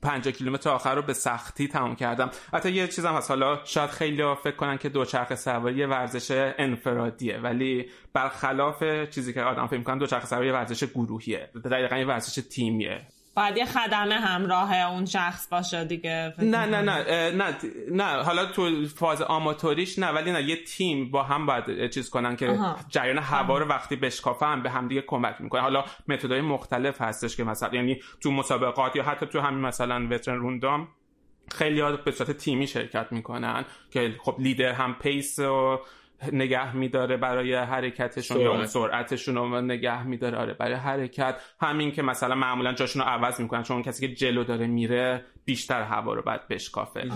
پنجاه کیلومتر آخر رو به سختی تمام کردم. حتی یه چیزم هست، حالا شاید خیلی‌ها فکر کنن که دوچرخه سواری ورزش انفرادیه، ولی برخلاف چیزی که آدم فکر می‌کنه دوچرخه سواری ورزش گروهیه، دقیقاً یه ورزش تیمیه. بعد یه خدمه همراه اون شخص باشه دیگه. نه نه نه نه نه حالا تو فاز آماتوریش نه، ولی نه یه تیم با هم باید چیز کنن که آها. جریان هوا رو وقتی بشکافن به هم دیگه کمک میکنن. حالا متدهای مختلف هستش که مثلا یعنی تو مسابقات یا حتی تو همین مثلا وترن روندام خیلی‌ها به صورت تیمی شرکت میکنن که خب لیدر هم پیس و نگه میداره برای حرکتشون یا اون سرعتشون رو نگه میداره آره برای حرکت. همین که مثلا معمولا جاشون رو عوض میکنن، چون کسی که جلو داره میره بیشتر هوا رو بعد بشکافه.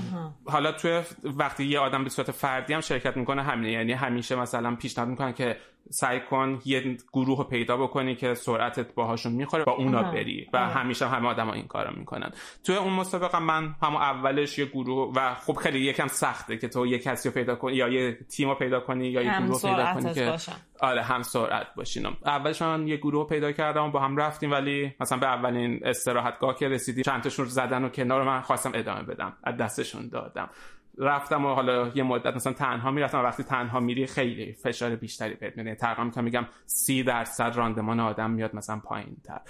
حالا تو وقتی یه آدم به صورت فردی هم شرکت میکنه همینه، یعنی همیشه مثلا پیشنهاد میکنن که سعی کن یه گروه رو پیدا بکنی که سرعتت باهاشون میخوره با اونا بری و همیشه همه آدما این کارو میکنن. تو اون مسابقه من همون اولش یه گروه و خب خیلی یکم سخته که تو یه کسی رو پیدا کنی یا یه تیم رو پیدا کنی یا یه گروه پیدا کنی که آره هم سرعت باشین. اولش من یه گروه پیدا کردم با هم رفتیم، ولی مثلا به اولین استراحتگاه که رسیدیم چند تاشون رو زدن و کنار، من خواستم ادامه بدم، از دستشون دادم. رفتم و حالا یه مدت مثلا تنها میرفتم و وقتی تنها میری خیلی فشار بیشتری بهت میاد. تقریبا میتونم میگم سی درصد راندمان آدم میاد مثلا پایین‌تر.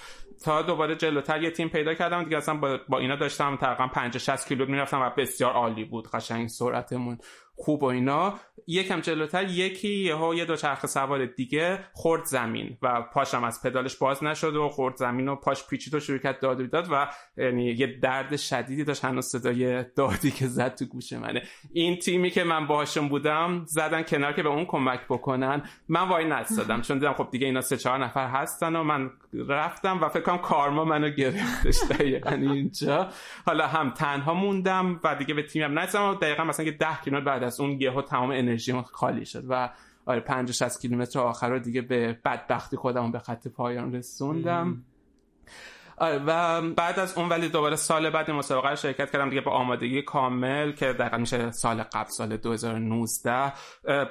تا دوباره جلوتر یه تیم پیدا کردم دیگه، اصلا با, با اینا داشتم تقریبا پنجاه شصت کیلومتر میرفتم و بسیار عالی بود، قشنگ سرعتمون خوب و اینا. یکم جلوتر یکی یهو یه دوچرخه سوار دیگه خورد زمین و پاشم از پدالش باز نشد و خورد زمین و پاش پیچید و شروع کرد داد بیداد و یعنی یه درد شدیدی داشت، هنوز صدای دادی که زد تو گوش منه. این تیمی که من باهاشون بودم زدن کنار که به اون کمک بکنن، من وای نستادم چون دیدم خب دیگه اینا سه چهار نفر هستن و من رفتم و فکر کنم کارما منو گرفتش دقیقاً اینجا. حالا هم تنها موندم و دیگه به تیمم نرسیدم، دقیقاً مثلا که ده کیلومتر بعد از اون یهو تمام انرژیم خالی شد و آره پنجاه شصت کیلومتر آخر رو دیگه به بدبختی خودمون به خط پایان رسوندم. آره و بعد از اون ولی دوباره سال بعد مسابقه رو شرکت کردم دیگه با آمادگی کامل که دقیقا میشه سال قبل، سال دو هزار و نوزده.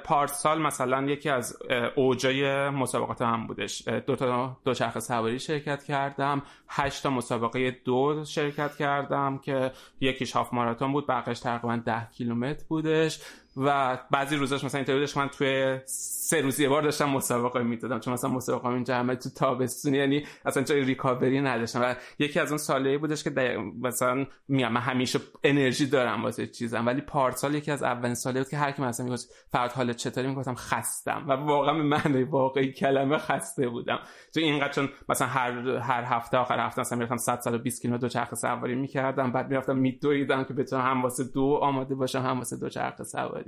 پارسال مثلا یکی از اوجای مسابقات هم بودش، دو تا دوچرخه سواری شرکت کردم، هشت تا مسابقه دو شرکت کردم که یکیش هاف ماراتون بود، بقیه‌اش تقریبا ده کیلومتر بودش و بعضی روزاش مثلا اینطوری داشت من توی سه روز یه بار داشتم مسابقه میدادم چون مثلا مسابقه اینجا همه تو تابستون، یعنی اصلا جای ریکاوری نداشتم و یکی از اون سالایی بودش که دق... مثلا میام من همیشه انرژی دارم واسه چیزام، ولی پارسال یکی از اولین سالایی بود که هر کی مثلا میگفت فرهاد حالت چطوری، میگفتم خستم و واقعا به معنی واقعی کلمه خسته بودم تو اینقدر، چون مثلا هر هر هفته آخر هفته مثلا میرفتم صد صد و بیست کیلومتر دوچرخه سواری میکردم، بعد میرفتم میدویدم که بتونم هم واسه دو آماده باشم هم واسه دوچرخه سواری.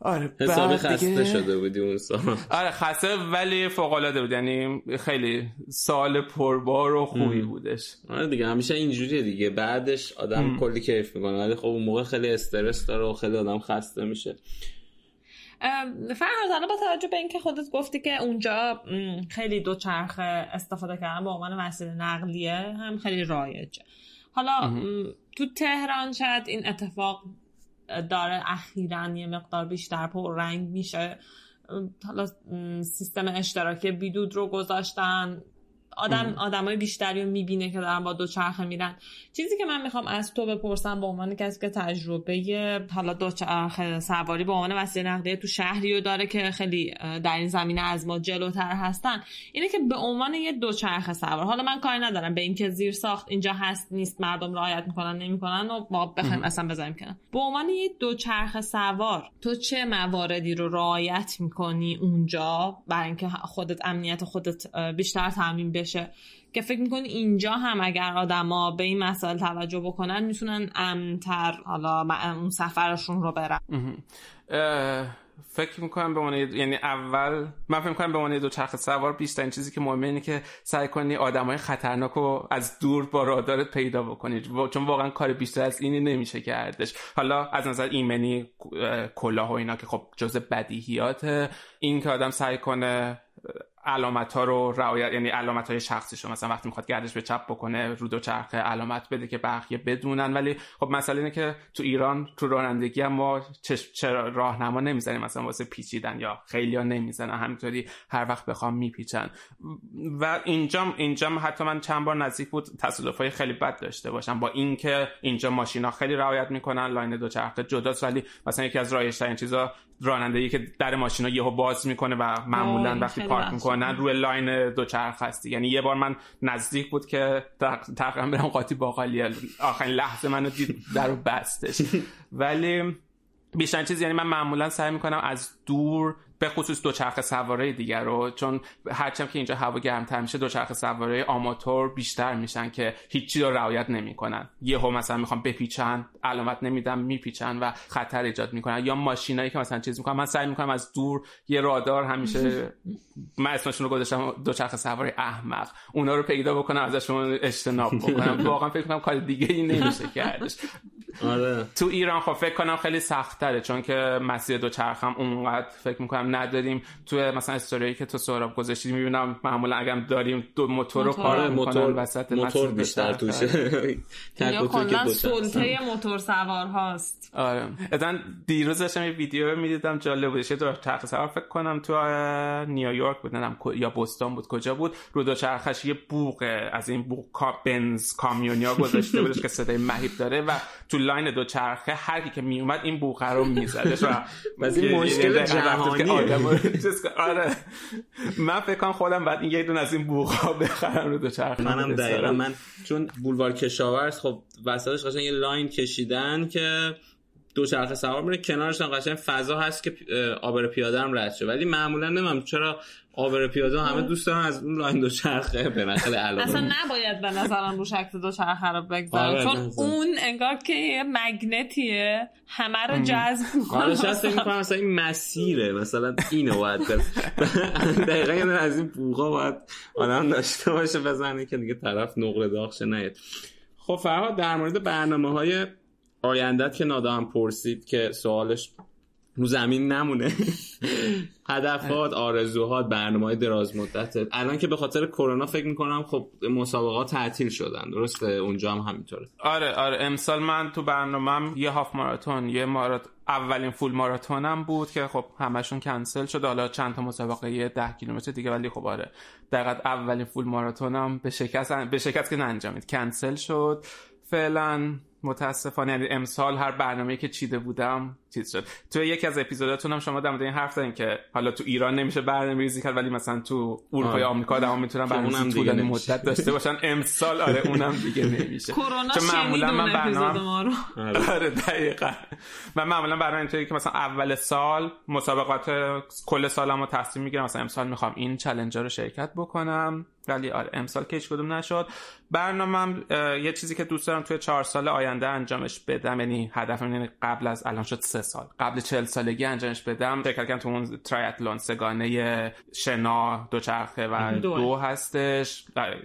آره حسابی خسته دیگه... شده بودی اون سال. آره خسته ولی فوق‌العاده بود، یعنی خیلی سال پربار و خوبی ام. بودش. آره دیگه همیشه اینجوریه دیگه، بعدش آدم ام. کلی کیف میکنه ولی خب اون موقع خیلی استرس داره و خیلی آدم خسته میشه. فرهاد الان با توجه به اینکه خودت گفتی که اونجا خیلی دوچرخه استفاده کردن به عنوان وسیله نقلیه هم خیلی رایجه، حالا ام. تو تهران شاید این اتفاق داره اخیراً یه مقدار بیشتر پررنگ میشه، حالا سیستم اشتراکی بیدود رو گذاشتن، آدم آدمای بیشتری رو میبینه که دارن با دوچرخه میرن. چیزی که من میخوام از تو بپرسم به عنوان کسی که تجربه حالا دوچرخه سواری به عنوان وسیله نقلیه تو شهری رو داره که خیلی در این زمینه از ما جلوتر هستن، اینه که به عنوان یه دوچرخه سوار، حالا من کاری ندارم به اینکه زیر ساخت اینجا هست نیست، مردم رعایت میکنن نمیکنن و ما بخوایم اصلا بزنیم کنن، به عنوان یه دوچرخه سوار تو چه مواردی رو رعایت میکنی اونجا برای اینکه خودت امنیت خودت بیشتر تضمین شه که فکر میکنی اینجا هم اگر آدما به این مسائل توجه بکنن میتونن امن‌تر حالا اون سفرشون رو برن؟ فکر میکنم به عنوان یعنی اول من فکر میکنم به عنوان دوچرخه سوار بیشترین چیزی که مهمه اینه که سعی کنی آدمای خطرناک رو از دور با رادارت پیدا بکنی، چون واقعا کار بیشتر از اینی نمیشه کردش. حالا از نظر ایمنی کلاه و اینا که خب جزء بدیهیاته، این که آدم سعی کنه علامت‌ها رو رعایت، یعنی علامت‌های شخصیشو مثلا وقتی میخواد گردش به چپ بکنه رو دوچرخه علامت بده که بقیه بدونن، ولی خب مسئله اینه که تو ایران تو رانندگی هم ما چرا راهنما نمیزنیم مثلا واسه پیچیدن، یا خیلی‌ها نمیزنن همینطوری هر وقت بخوام میپیچن و اینجام اینجام حتی من چند بار نزدیک بود تصادفای خیلی بد داشته باشم، با اینکه اینجا ماشینا خیلی رعایت میکنن لاین دوچرخه جداست، ولی مثلا یکی از رایج‌ترین چیزا رانندگی که در ماشینا یهو باز میکنه و معمولا وقتی پارک میکنن روی لاین دوچرخه هستی. یعنی یه بار من نزدیک بود که تقریبا برم قاطی باقالی، آخرین لحظه منو دید درو بستش. ولی بیشتر چیز یعنی من معمولا سعی میکنم از دور به خصوص دوچرخه سواره دیگر رو، چون هرچند که اینجا هوا گرم‌تر میشه دوچرخه سواره آماتور بیشتر میشن که هیچی رو رعایت نمیکنن، یهو مثلا میخوام بپیچن علامت نمیدم میپیچن و خطر ایجاد میکنن، یا ماشینایی که مثلا چیز میکنن. من سعی میکنم از دور یه رادار، همیشه من اسمشون رو گذاشتم دوچرخه سواره احمق، اونا رو پیدا بکنم ازشون اجتناب بکنم. واقعا فکر میکنم کار دیگه‌ای نمیشه کردش. آره. تو ایران خب فکر کنم خیلی سخت‌تره، چون که مسیر دوچرخه هم اونقدر فکر میکنم نداریم. تو مثلا استوری که تو سهراب گذاشتی میبینم معمولا اگرم داریم دو موتور رو پارک می‌کنن وسط مسیر، موتور بیشتر توشه، یا کلا سلطه موتور سوارهاست. آره. مثلا دیروز داشتم یه ویدیو می‌دیدم جالب بودش، یه دوچرخه سوار فکر کنم تو نیویورک بودنم یا بوستون بود کجا بود، رو دوچرخه‌اش یه بوق از این بوق بنز کامیونیا گذاشته بودش که صدای مهیب داره و تو لاین دوچرخه هر کی که می اومد این بوقه رو میزدش و این مشکل جهانیه. آره من فکر کنم خودم بعد یه دونه از این بوقا بخرم رو دوچرخه. منم دقیقاً من چون بولوار کشاورز خب وسطش قشنگ یه لاین کشیدن که دوچرخه سوار میره کنارش، هم قشنگ فضا هست که عابر پیاده هم رد شه، ولی معمولا نمیدونم چرا عابر پیاده همه دوست دارن از اون لاین دوچرخه برن. خیلی علاقه اصلا نباید به نظرم روش عکس دوچرخه رو بگذارن، چون اون انگار که یه مگنتیه همه رو جذب می‌کنه. حالا شاید فکر کنم مثلا این مسیره، مثلا اینو باید دقیقاً یه از این بوقا باید آدم داشته باشه بزنه که دیگه طرف نقره داغ شه نیاد. خب فرهاد در مورد برنامه‌های آیندت که نادا هم پرسید که سوالش رو زمین نمونه، هدفات، آرزوهات، برنامه‌های دراز مدتت، الان که به خاطر کرونا فکر می‌کنم خب مسابقات تعطیل شدن، درسته؟ اونجا هم همینطوره. آره آره امسال من تو برنامه‌ام یه هاف ماراتون، یه ماراتون، اولین فول ماراتونم بود که خب همشون کنسل شد، حالا چند تا مسابقه ده کیلومتر دیگه، ولی خب آره دقیقاً اولین فول ماراتونم به شکست به شکست که نانجامید، کنسل شد. فعلاً متاسفانه یعنی امسال هر برنامه‌ای که چیده بودم چیز شد. توی یکی از اپیزوداتون هم شما در مورد این حرف زدین که حالا تو ایران نمیشه برنامه‌ریزی کرد، ولی مثلا تو اروپا یا آمریکا دارن میتونن برنامه‌ریزی طولانی مدت داشته باشن. امسال آره اونم دیگه نمیشه. کرونا معمولا من برنامه آره دقیقاً من معمولا برنامه اینطوریه که مثلا اول سال مسابقات کل سالمو تصمیم میگیرم، مثلا امسال میخوام این چالنجر رو شرکت بکنم، ولی آره امسال که هیچ کدوم نشد. برنامه‌م یه چیزی که دوست دارم توی چهار سال آینده انجامش بدم، یعنی هدفم اینه قبل از الان شد سه سال قبل چهل سالگی انجامش بدم. شرکت کردم تو اون تریاتلون سگانه شنا دوچرخه و دو, دو هستش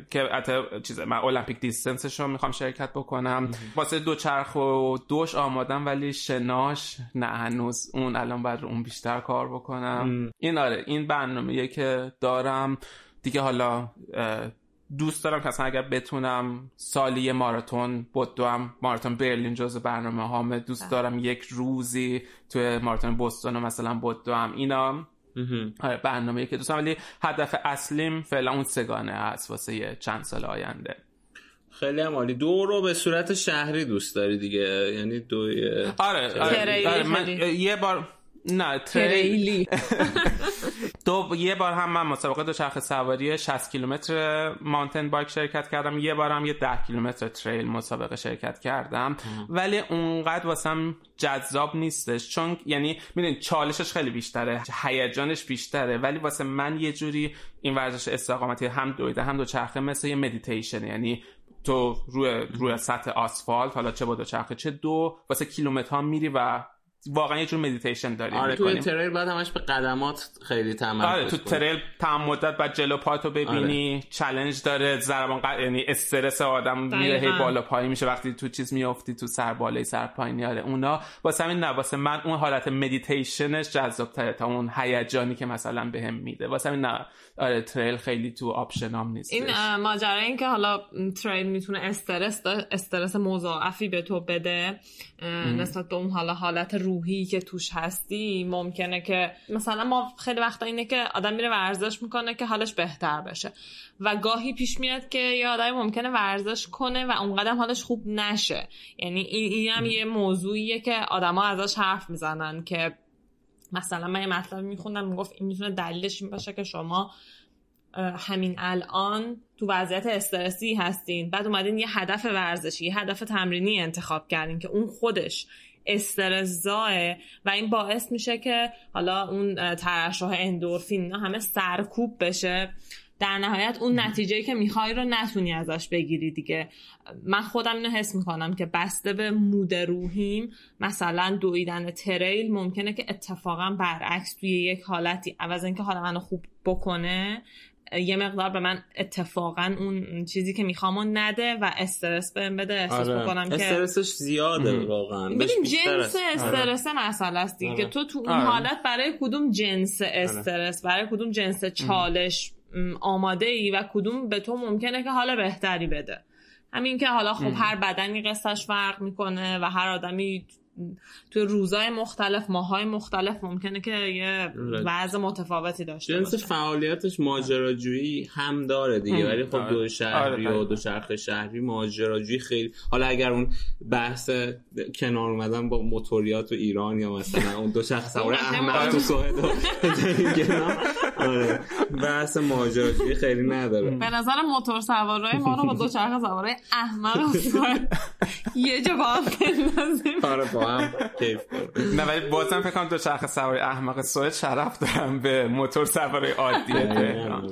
که البته چیزه من المپیک دیستنسش رو میخوام شرکت بکنم. واسه دوچرخه و دوش آمادم ولی شناش نه هنوز، اون الان باید اون بیشتر کار بکنم. ام. این آره این برنامه‌ایه که دارم دیگه. حالا دوست دارم که اصلا اگر بتونم سالی یه ماراتون بدوم، ماراتون برلین جزو برنامه هامه، دوست دارم یک روزی توی ماراتون بوستون مثلا بدوم. اینا برنامه‌ای که دوست دارم، ولی هدف اصلیم فعلا اون سگانه هست واسه چند سال آینده. خیلی عالی. دو رو به صورت شهری دوست داری دیگه، یعنی دو آره آره, آره. آره. من یه بار نه تریلی دو یه بار هم من مسابقه دوچرخه سواری شصت کیلومتر ماونتن بایک شرکت کردم، یه بار هم یه ده کیلومتر تریل مسابقه شرکت کردم، ولی اونقدر واسم جذاب نیستش، چون یعنی میدونید چالشش خیلی بیشتره، هیجانش بیشتره، ولی واسه من یه جوری این ورزش استقامتی هم دویده هم دوچرخه مثل یه مدیتیشن، یعنی تو روی روی سطح آسفالت، حالا چه با دوچرخه چه دو، واسه کیلومترها میری و واقعا یه جور مدیتیشن داریم. آره تو تریل بعد همش به قدمات خیلی تمرکز. آره تو تریل تمام مدت بعد جلو پاتو ببینی. آره. چالش داره، ضربان قلب، یعنی استرس آدم میره هی بالا پایین میشه وقتی تو چیز میافتی تو سر بالای سر پایینی. آره اونا واسه همین نواسه من اون حالت مدیتیشنش جذاب‌تره تا اون هیجانی که مثلا بهم میده، واسه همین نه آره تریل خیلی تو آپشنام نیست. این ماجرا این که حالا تریل میتونه استرس استرس مضاعفی به تو بده نسبت به اون حالا حالت روحی که توش هستی، ممکنه که مثلا ما خیلی وقتا اینه که آدم میره ورزش میکنه که حالش بهتر بشه و گاهی پیش میاد که یه آدمی ممکنه ورزش کنه و اونقدر حالش خوب نشه، یعنی این هم یه موضوعیه که آدما ازش حرف میزنن که مثلا من یه مطلب میخوندم میگفت این میتونه دلیلش این باشه که شما همین الان تو وضعیت استرسی هستین، بعد اومدین یه هدف ورزشی، یه هدف تمرینی انتخاب کردین که اون خودش استرس زاه و این باعث میشه که حالا اون ترشح اندورفین همه سرکوب بشه، در نهایت اون نتیجه‌ای که میخوای رو نتونی ازش بگیری دیگه. من خودم اینو حس میکنم که بسته به مود روحیم، مثلا دویدن تریل ممکنه که اتفاقا برعکس توی یک حالتی عوض اینکه حالا منو خوب بکنه یه مقدار به من اتفاقا اون چیزی که میخوامو نده و استرس بهم بده. احساس آره. میکنم که استرسش زیاده واقعا. ببین جنس استرس آره. مسئله است دیگه آره. که تو تو اون آره. حالت برای کدوم جنس استرس آره. برای کدوم جنس چالش آماده ای و کدوم به تو ممکنه که حال بهتری بده. همین که حالا خب ام. هر بدنی قصهش فرق میکنه و هر آدمی تو روزای مختلف ماهای مختلف ممکنه که یه وضع متفاوتی داشته باشه. جنس فعالیتش ماجراجویی هم داره دیگه، ولی خب دو شهری و دو شرخ شهری ماجراجویی خیلی. حالا اگر اون بحث کنار اومدن با موتوریات و ایران یا مثلا اون دو شخص سوار احمق تو سوئد آره بحث ماجراجویی خیلی نداره. به نظرم موتور سوارای ما رو با دو چرخ سوارای احمق یه جا با هم بندازیم. آره با هم کیف کنیم. نه ولی بازم فکر کنم دو چرخ سواری احمق سوئد شرف دارم به موتور سواری عادی تهران.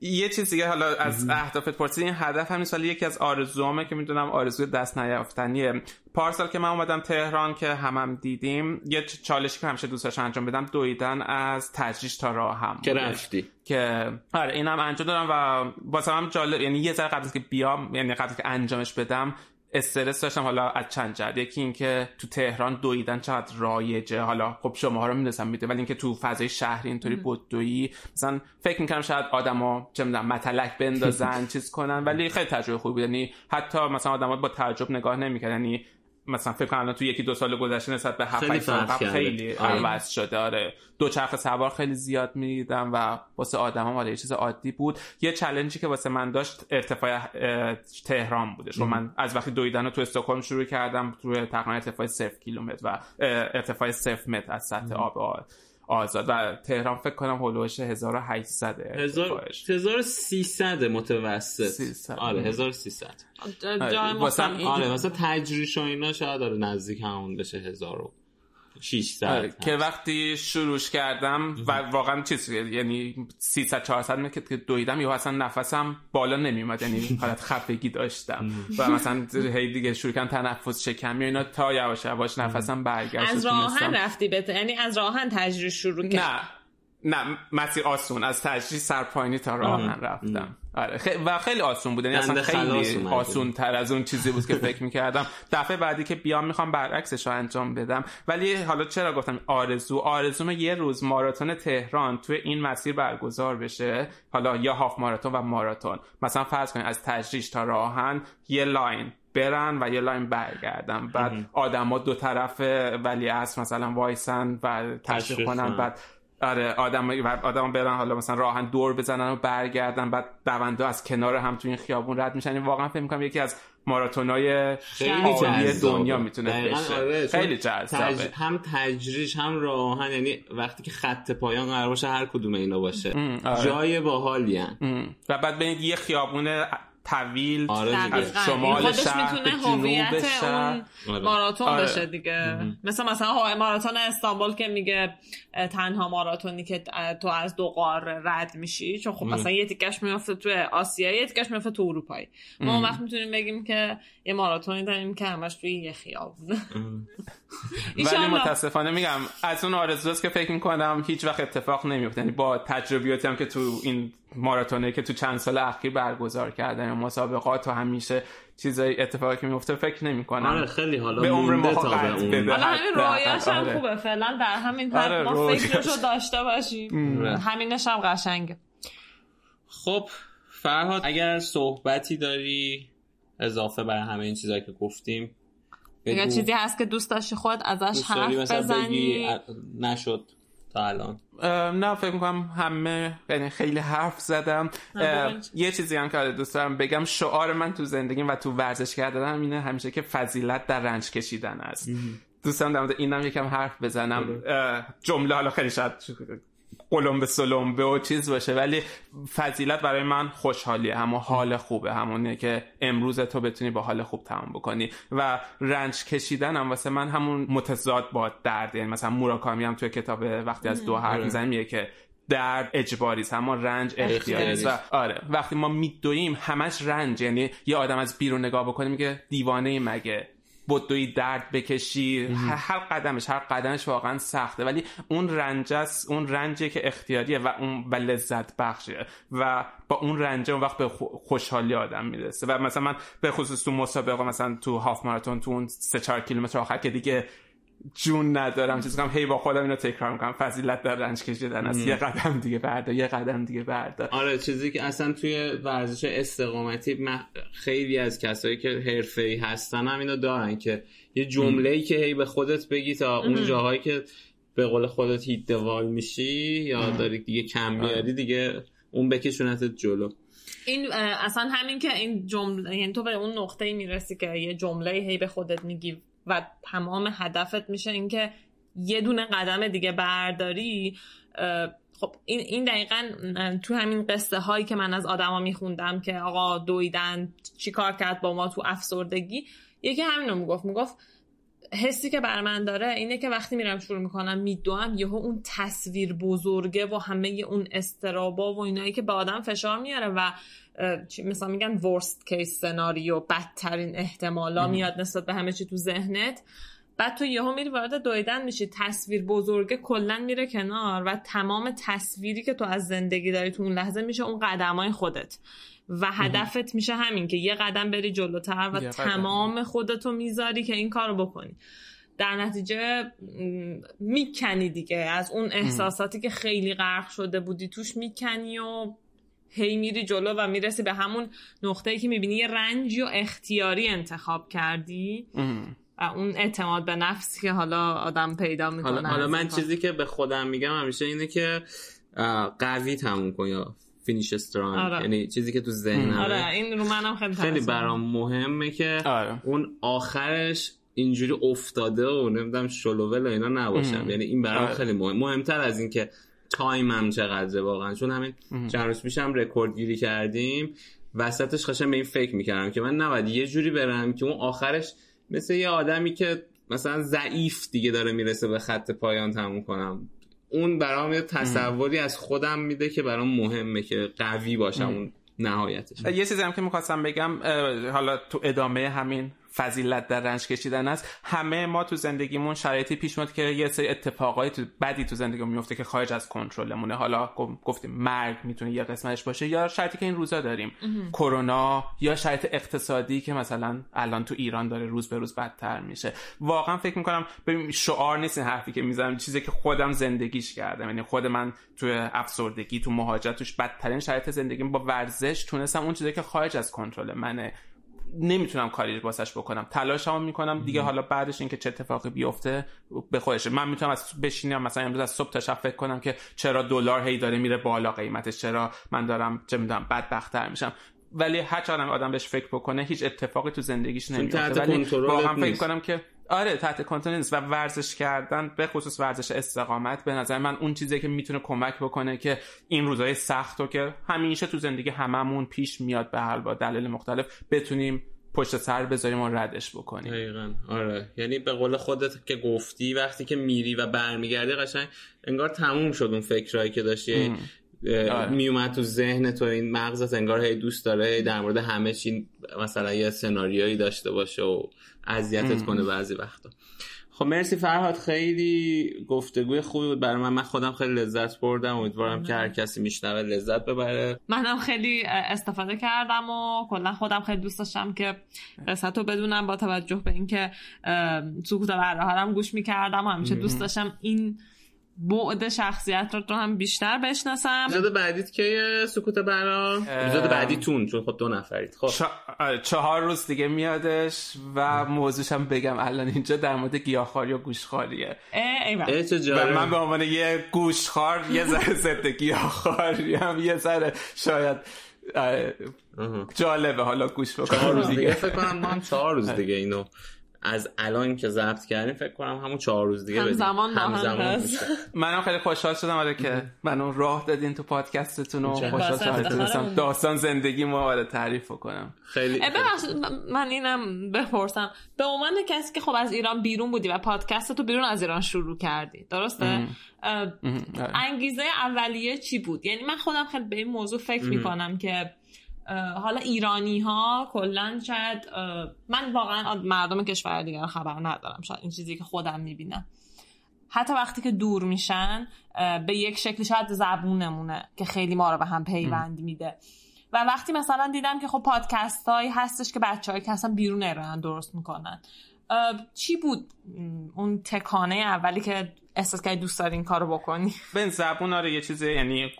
یه چیز دیگه حالا از اهدافت پرسید، این هدف همین سال یکی از آرزوامه که میدونم آرزوی دست نیافتنیه. پارسال که من اومدم تهران که همم دیدیم، یه چالشی که همیشه دوست داشتم انجام بدم دویدن از تجریش تا راهم که رفتی که آره اینم انجام دادم و واسه هم جالب، یعنی یه ذره قبل از که بیام، یعنی قبل از که انجامش بدم استرس داشتم. حالا از چند جهت، یکی این که تو تهران دویدن چقدر رایجه، حالا خب شماها رو میدونم میده، ولی اینکه تو فضای شهری اینطوری بدویی مثلا فکر میکنم شاید آدما چه میدونم متلک بندازن چیز کنن، ولی خیلی تجربه خوبی بود. یعنی حتی مثلا آدما با تعجب نگاه نمیکردن، یعنی مثلا فکر کنم تو یکی دو سال گذشته نسبت به هفت سال قبل خیلی عوض شده. آره دو چرخ سوار خیلی زیاد می‌دیدم و واسه آدما والا یه چیز عادی بود. یه چالنجی که واسه من داشت ارتفاع تهران بودش و من از وقتی دویدن رو تو استکهلم شروع کردم تو تقریبا ارتفاع صفر کیلومتر و ارتفاع صفر متر از سطح آب آزاد و تهران فکر کنم هلوش هزار و هشتصد هزار و سیصد متوسط سیصد. آره هزار و سیصد واسم آره واسه تجریش و اینا شاید داره نزدیک همون بشه هزار و ششصد که وقتی شروعش کردم و واقعا چیز یعنی سیصد چهارصد متر که دویدم یا اصلا نفسم بالا نمیومد، یعنی حالت خفگی داشتم و مثلا هی دیگه شروع کردم تنفس شکمی و اینا تا یواش یواش نفسم برگشت. از راهن رفتی بت یعنی از راهن تجربه شروع کردم؟ نه نه مسیر آسون از تجری سرپاینی تا راهن رفتم. آره خی... و خیلی آسون بود، یعنی اصلا خیلی آسون تر از اون چیزی بود که فکر میکردم. دفعه بعدی که بیام میخوام برعکسش رو انجام بدم. ولی حالا چرا گفتم آرزو آرزوم یه روز ماراتون تهران توی این مسیر برگزار بشه، حالا یا هاف ماراتون و ماراتون، مثلا فرض کنید از تجریش تا راهن یه لاین برن و یه لاین برگردن، بعد آدما دو طرف ولی عصر مثلا وایسن و تشویق کنن، بعد آره آدم بعد آدم برن حالا مثلا راهن دور بزنن و برگردن، بعد دونده از کنار هم تو این خیابون رد میشن. واقعا فکر می‌کنم یکی از ماراتونای خیلی جذاب دنیا میتونه بشه. آره. خیلی جذاب تج... هم تجریش هم راهن، یعنی وقتی که خط پایان قرار باشه هر کدوم اینا باشه آره. جای باحالیه و بعد ببینید یه خیابونه طویل آره از شمال شهر به جنوب شهر ماراتون آره. بشه دیگه. مثلا مثلا ماراتون استانبول که میگه تنها ماراتونی که تو از دو قاره رد میشی، چون خب مثلا یه تیکش میفته تو آسیایی یه تیکش میفته تو اروپایی، ما اون وقت میتونیم بگیم که یه ماراتونی داریم که همش توی یه خیابون. ولی متاسفانه میگم از اون آرزوست که فکر میکنم هیچ وقت اتفاق نمیفته، یعنی با تجربیاتی هم که تو این ماراتونه که تو چند سال اخیر برگزار کردن و مسابقات و همیشه چیزای اتفاقی که میفته فکر نمی‌کنم. آره خیلی حالا به عمر ما قطع بده. حالا همین رویاش هم آره. خوبه فعلا بر همین طرف آره ما فکرشو داشته باشیم. آره. همینش هم قشنگه. خب فرهاد اگر صحبتی داری اضافه بر همه این چیزایی که گفتیم، اگر چیزی هست که دوست داشتی خود ازش حرف بزنی نشد تا الان، نه فکر میکنم همه یعنی خیلی حرف زدم. یه چیزی هم که دوست دارم بگم، شعار من تو زندگیم و تو ورزش کردنم اینه همیشه که فضیلت در رنج کشیدن است. دوستم در مورد اینم یکم حرف بزنم. جمله حالا خیلی شاید قلمبه سلمبه و چیز باشه، ولی فضیلت برای من خوشحالیه، همون حال خوبه، همونه که امروز تو بتونی با حال خوب تمام بکنی. و رنج کشیدن هم واسه من همون متضاد با درد، یعنی مثلا موراکامی هم توی کتاب وقتی از دو حرف میزنه میگه که درد اجباریست اما رنج اختیاریست. و آره وقتی ما میدویم همش رنج، یعنی یه آدم از بیرون نگاه بکنه میگه دیوانه مگه بدوی درد بکشی، هر قدمش هر قدمش واقعا سخته، ولی اون رنج است، اون رنجی که اختیاریه و اون و لذت بخشه و با اون رنج اون وقت به خوشحالی آدم میرسه. و مثلا من به خصوص تو مسابقه مثلا تو هاف ماراتون تو اون سه چهار کیلومتر آخر که دیگه جون ندارم چیز کنم، هی با خودم اینو تکرار میکنم، فضیلت در رنج کشیدن است، یه قدم دیگه بردار، یه قدم دیگه بردار. آره چیزی که اصلا توی ورزش استقامتی مح... خیلی از کسایی که حرفه‌ای هستن هم اینو دارن که یه جمله‌ای که هی به خودت بگی تا اون جاهایی که به قول خودت هیدوال میشی یا داری دیگه کم میاری دیگه اون بکشونتت جلو. این اصلا همین که این جمله، یعنی تو به اون نقطه‌ای میرسی که یه جمله‌ای هی به خودت میگی و تمام هدفت میشه اینکه یه دونه قدم دیگه برداری. خب این این دقیقاً تو همین قصه هایی که من از آدما میخوندم که آقا دویدن چیکار کرد با ما تو افسردگی، یکی همینو میگفت، میگفت حسی که بر من داره اینه که وقتی میرم شروع میکنم میدوام یهو اون تصویر بزرگه و همه اون استرابا و اینایی که به آدم فشار میاره و مثلا میگن worst case سناریو، بدترین احتمالا میاد نسبت به همه چی تو ذهنت، بعد تو یهو میری وارد دویدن میشی، تصویر بزرگه کلا میره کنار و تمام تصویری که تو از زندگی داری تو اون لحظه میشه اون قدمای خودت و هدفت میشه همین که یه قدم بری جلوتر و تمام خودتو میذاری که این کارو بکنی، در نتیجه میکنی دیگه از اون احساساتی که خیلی غرق شده بودی توش، میکنی و هی میری جلو و میرسی به همون نقطه‌ای که میبینی یه رنجی و اختیاری انتخاب کردی و اون اعتماد به نفسی که حالا آدم پیدا میکنه. حالا, حالا من چیزی که به خودم میگم همیشه اینه که قوی تموم کن یا فینیش استرانگ. آره. یعنی چیزی که تو ذهنم، آره این رو منم خیلی خیلی برام مهمه که آره. اون آخرش اینجوری افتاده و نمیدونم شلوول و اینا نباشم. یعنی این برام آره. خیلی مهم، مهمتر از این که تایمم چقدره واقعا، چون همین چند میشم رکورد گیری کردیم وسطش خشم به این فکر میکردم که من نباید یه جوری برم که اون آخرش مثل یه آدمی که مثلا ضعیف دیگه داره میرسه به خط پایان تموم کنم. اون برام یه تصوری از خودم میده که برام مهمه که قوی باشم اون نهایتش. یه چیزی هم که میخواستم بگم حالا تو ادامه همین فضیلت در رنج کشیدن است، همه ما تو زندگیمون شرایطی پیش میاد که یه سری اتفاقای تو بدی تو زندگیمون میفته که خارج از کنترلمونه. حالا گفتیم مرگ میتونه یه قسمتش باشه، یا شرایطی که این روزا داریم کرونا، یا شرایط اقتصادی که مثلا الان تو ایران داره روز به روز بدتر میشه. واقعا فکر میکنم ببین شعار نیست این حرفی که میزنم، چیزی که خودم زندگیش کردم، یعنی خود من تو افسردگی تو مهاجرت توش بدترین شرایط زندگیم با ورزش تونستم اون چیزی که خارج از کنترل منه نمیتونم کاری واسش بکنم تلاشمو میکنم دیگه. حالا بعدش اینکه چه اتفاقی بیفته به خودشه. من میتونم از بشینم مثلا امروز از صبح تا شب فکر کنم که چرا دلار هی داره میره بالا قیمتش، چرا من دارم چه میدونم بدبخت‌تر میشم، ولی هر چقدرم آدم بهش فکر بکنه هیچ اتفاقی تو زندگیش نمیفته. ولی واقعا فکر کنم که آره تحت کنترل نیست و ورزش کردن به خصوص ورزش استقامت به نظر من اون چیزیه که میتونه کمک بکنه که این روزهای سختو که همیشه تو زندگی هممون پیش میاد به هر با دلایل مختلف بتونیم پشت سر بذاریم و ردش بکنیم. دقیقاً آره، یعنی به قول خودت که گفتی وقتی که میری و برمیگردی قشنگ انگار تموم شد اون فکرایی که داشتی آره. میومد تو ذهن تو، این مغزت انگار هی دوست داره در مورد همه چی مثلا یه سناریویی داشته باشه و اذیتت کنه بعضی وقتا. خب مرسی فرهاد، خیلی گفتگوی خوبی بود برای من، من خودم خیلی لذت بردم، امیدوارم ام. که هر کسی میشنوه لذت ببره. منم خیلی استفاده کردم و کلا خودم خیلی دوست داشتم که قصتو بدونم، با توجه به اینکه سکوت برا هم گوش میکردم و همیشه دوست داشتم این بعد شخصیت رو تو هم بیشتر بشناسم. اپیزود بعدیت که سکوت برا، اپیزود بعدیتون، چون خب دو نفرید، خب چه... چهار روز دیگه میادش و موضوعش هم بگم الان اینجا در مورد گیاهخواری و گوشخواریه. ای ای و من به عنوان یه گوشخوار یه ذره ضد گیاهخواری هم یه ذره شاید جالبه، حالا گوش بکنم. چهار روز دیگه فکر کنم ما هم چهار روز دیگه اینو از الان که ضبط کردیم فکر کنم همون چهار روز دیگه همزمان هم میشه. منم خیلی خوشحال شدم آره که منو راه دادین تو پادکستتون و خوشحال شدم داستان زندگیمو آره تعریف کنم. خیلی من اینم بپرسم به عنوان کسی که خب از ایران بیرون بودی و پادکست تو بیرون از ایران شروع کردی درسته انگیزه اولیه چی بود؟ یعنی من خودم خیلی به این موضوع فکر میکنم که حالا ایرانی ها کلن شاید من واقعا مردم کشور دیگر خبر ندارم، شاید این چیزی که خودم میبینم حتی وقتی که دور میشن به یک شکل شاید زبونمونه که خیلی ما رو به هم پیوند میده و وقتی مثلا دیدم که خب پادکست هایی هستش که بچه هایی که اصلا بیرون ایران درست میکنن چی بود اون تکانه اولی که احساس کردی دوست داری این کارو بکنی؟ بن زبون آره یه چیزه یعنی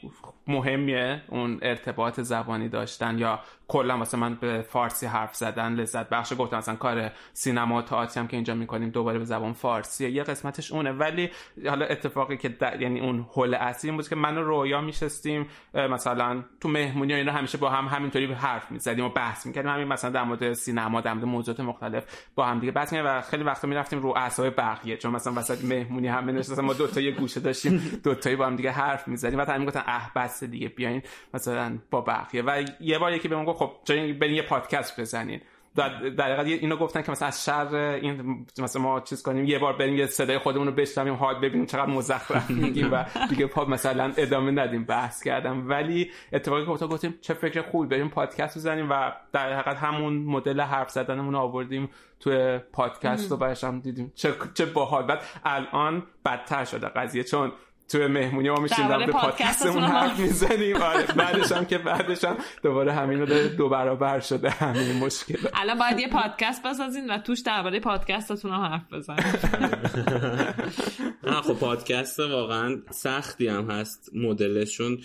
مهمیه اون ارتباط زبانی داشتن یا کلا واسه من به فارسی حرف زدن لذت بخشه. گفتم مثلا کار سینما و تئاتر هم که اینجا میکنیم دوباره به زبان فارسیه یه قسمتش اونه، ولی حالا اتفاقی که در... یعنی اون هول اصلی این بود که من و رویا میشستیم مثلا تو مهمونی و اینا همیشه با هم همینطوری حرف میزدیم و بحث میکردیم همین مثلا در مورد سینما در مورد موضوعات مختلف با هم دیگه بحث میکردیم و خیلی وقتا میرفتیم رو اعصاب بقیه چون مثلا وسط مهمونی هم مثلا ما دو تا یه گوشه داشتیم دو تایی با هم دیگه حرف می‌زدیم بعد همین گفتن اه بس دیگه بیاین مثلا با بقیه و یه بار یکی بهمون گفت خب چرا برین یه پادکست بزنین در حقیقت اینو گفتن که مثلا از شر این مثلا ما چیز کنیم یه بار بریم یه صدای خودمون رو بشنویم حال ببینیم چقدر مزخرف میگیم و دیگه پاد مثلا ادامه ندیم بحث کردم. ولی اتفاقی که گفتیم چه فکر خوبی بریم پادکست بزنیم و در حقیقت همون مدل حرف زدنمون آوردیم تو پادکست و بعدش هم دیدیم چه چه باحال. بعد الان بدتر شده قضیه چون تو مهمونی ما میشیم در پادکستمون حرف میزنیم بعدش هم که بعدش هم دوباره همین رو دو برابر شده همین مشکل. الان باید یه پادکست بسازین و توش درباره پادکستتون حرف بزنید. خب پادکست واقعا سختی هم هست مدلشون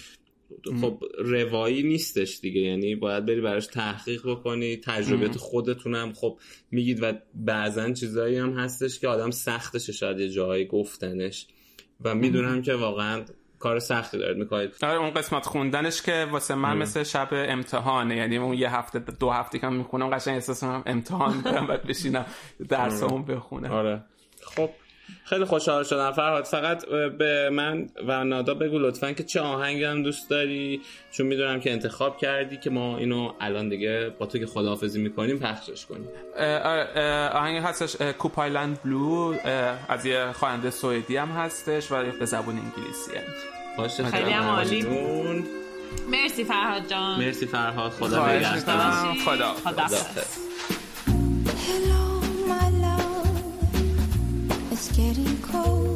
خب روایی نیستش دیگه یعنی باید بری براش تحقیق بکنی تجربه خودتون هم خب میگید و بعضن چیزایی هم هستش که آدم سختشه شاید یه جایی گفتنش و میدونم که واقعا کار سختی دارید میکنید. آره اون قسمت خوندنش که واسه من ام. مثل شب امتحانه یعنی اون یه هفته دو هفته که میخونم قشنگ احساسم امتحان دارم بعد بشینم درسامو بخونم. آره خب خیلی خوشحال شدم فرهاد. فقط به من و نادا بگو لطفاً که چه آهنگی هم دوست داری چون میدونم که انتخاب کردی که ما اینو الان دیگه با تو که خداحافظی میکنیم پخشش کنیم. آهنگ هستش کوپلند بلو از یه خواننده سوئدی هم هستش و به زبان انگلیسیه. باشه خیلی عالی. مرسی فرهاد جان. مرسی فرهاد. خدا نگهدارت. خدا خدا It's getting cold.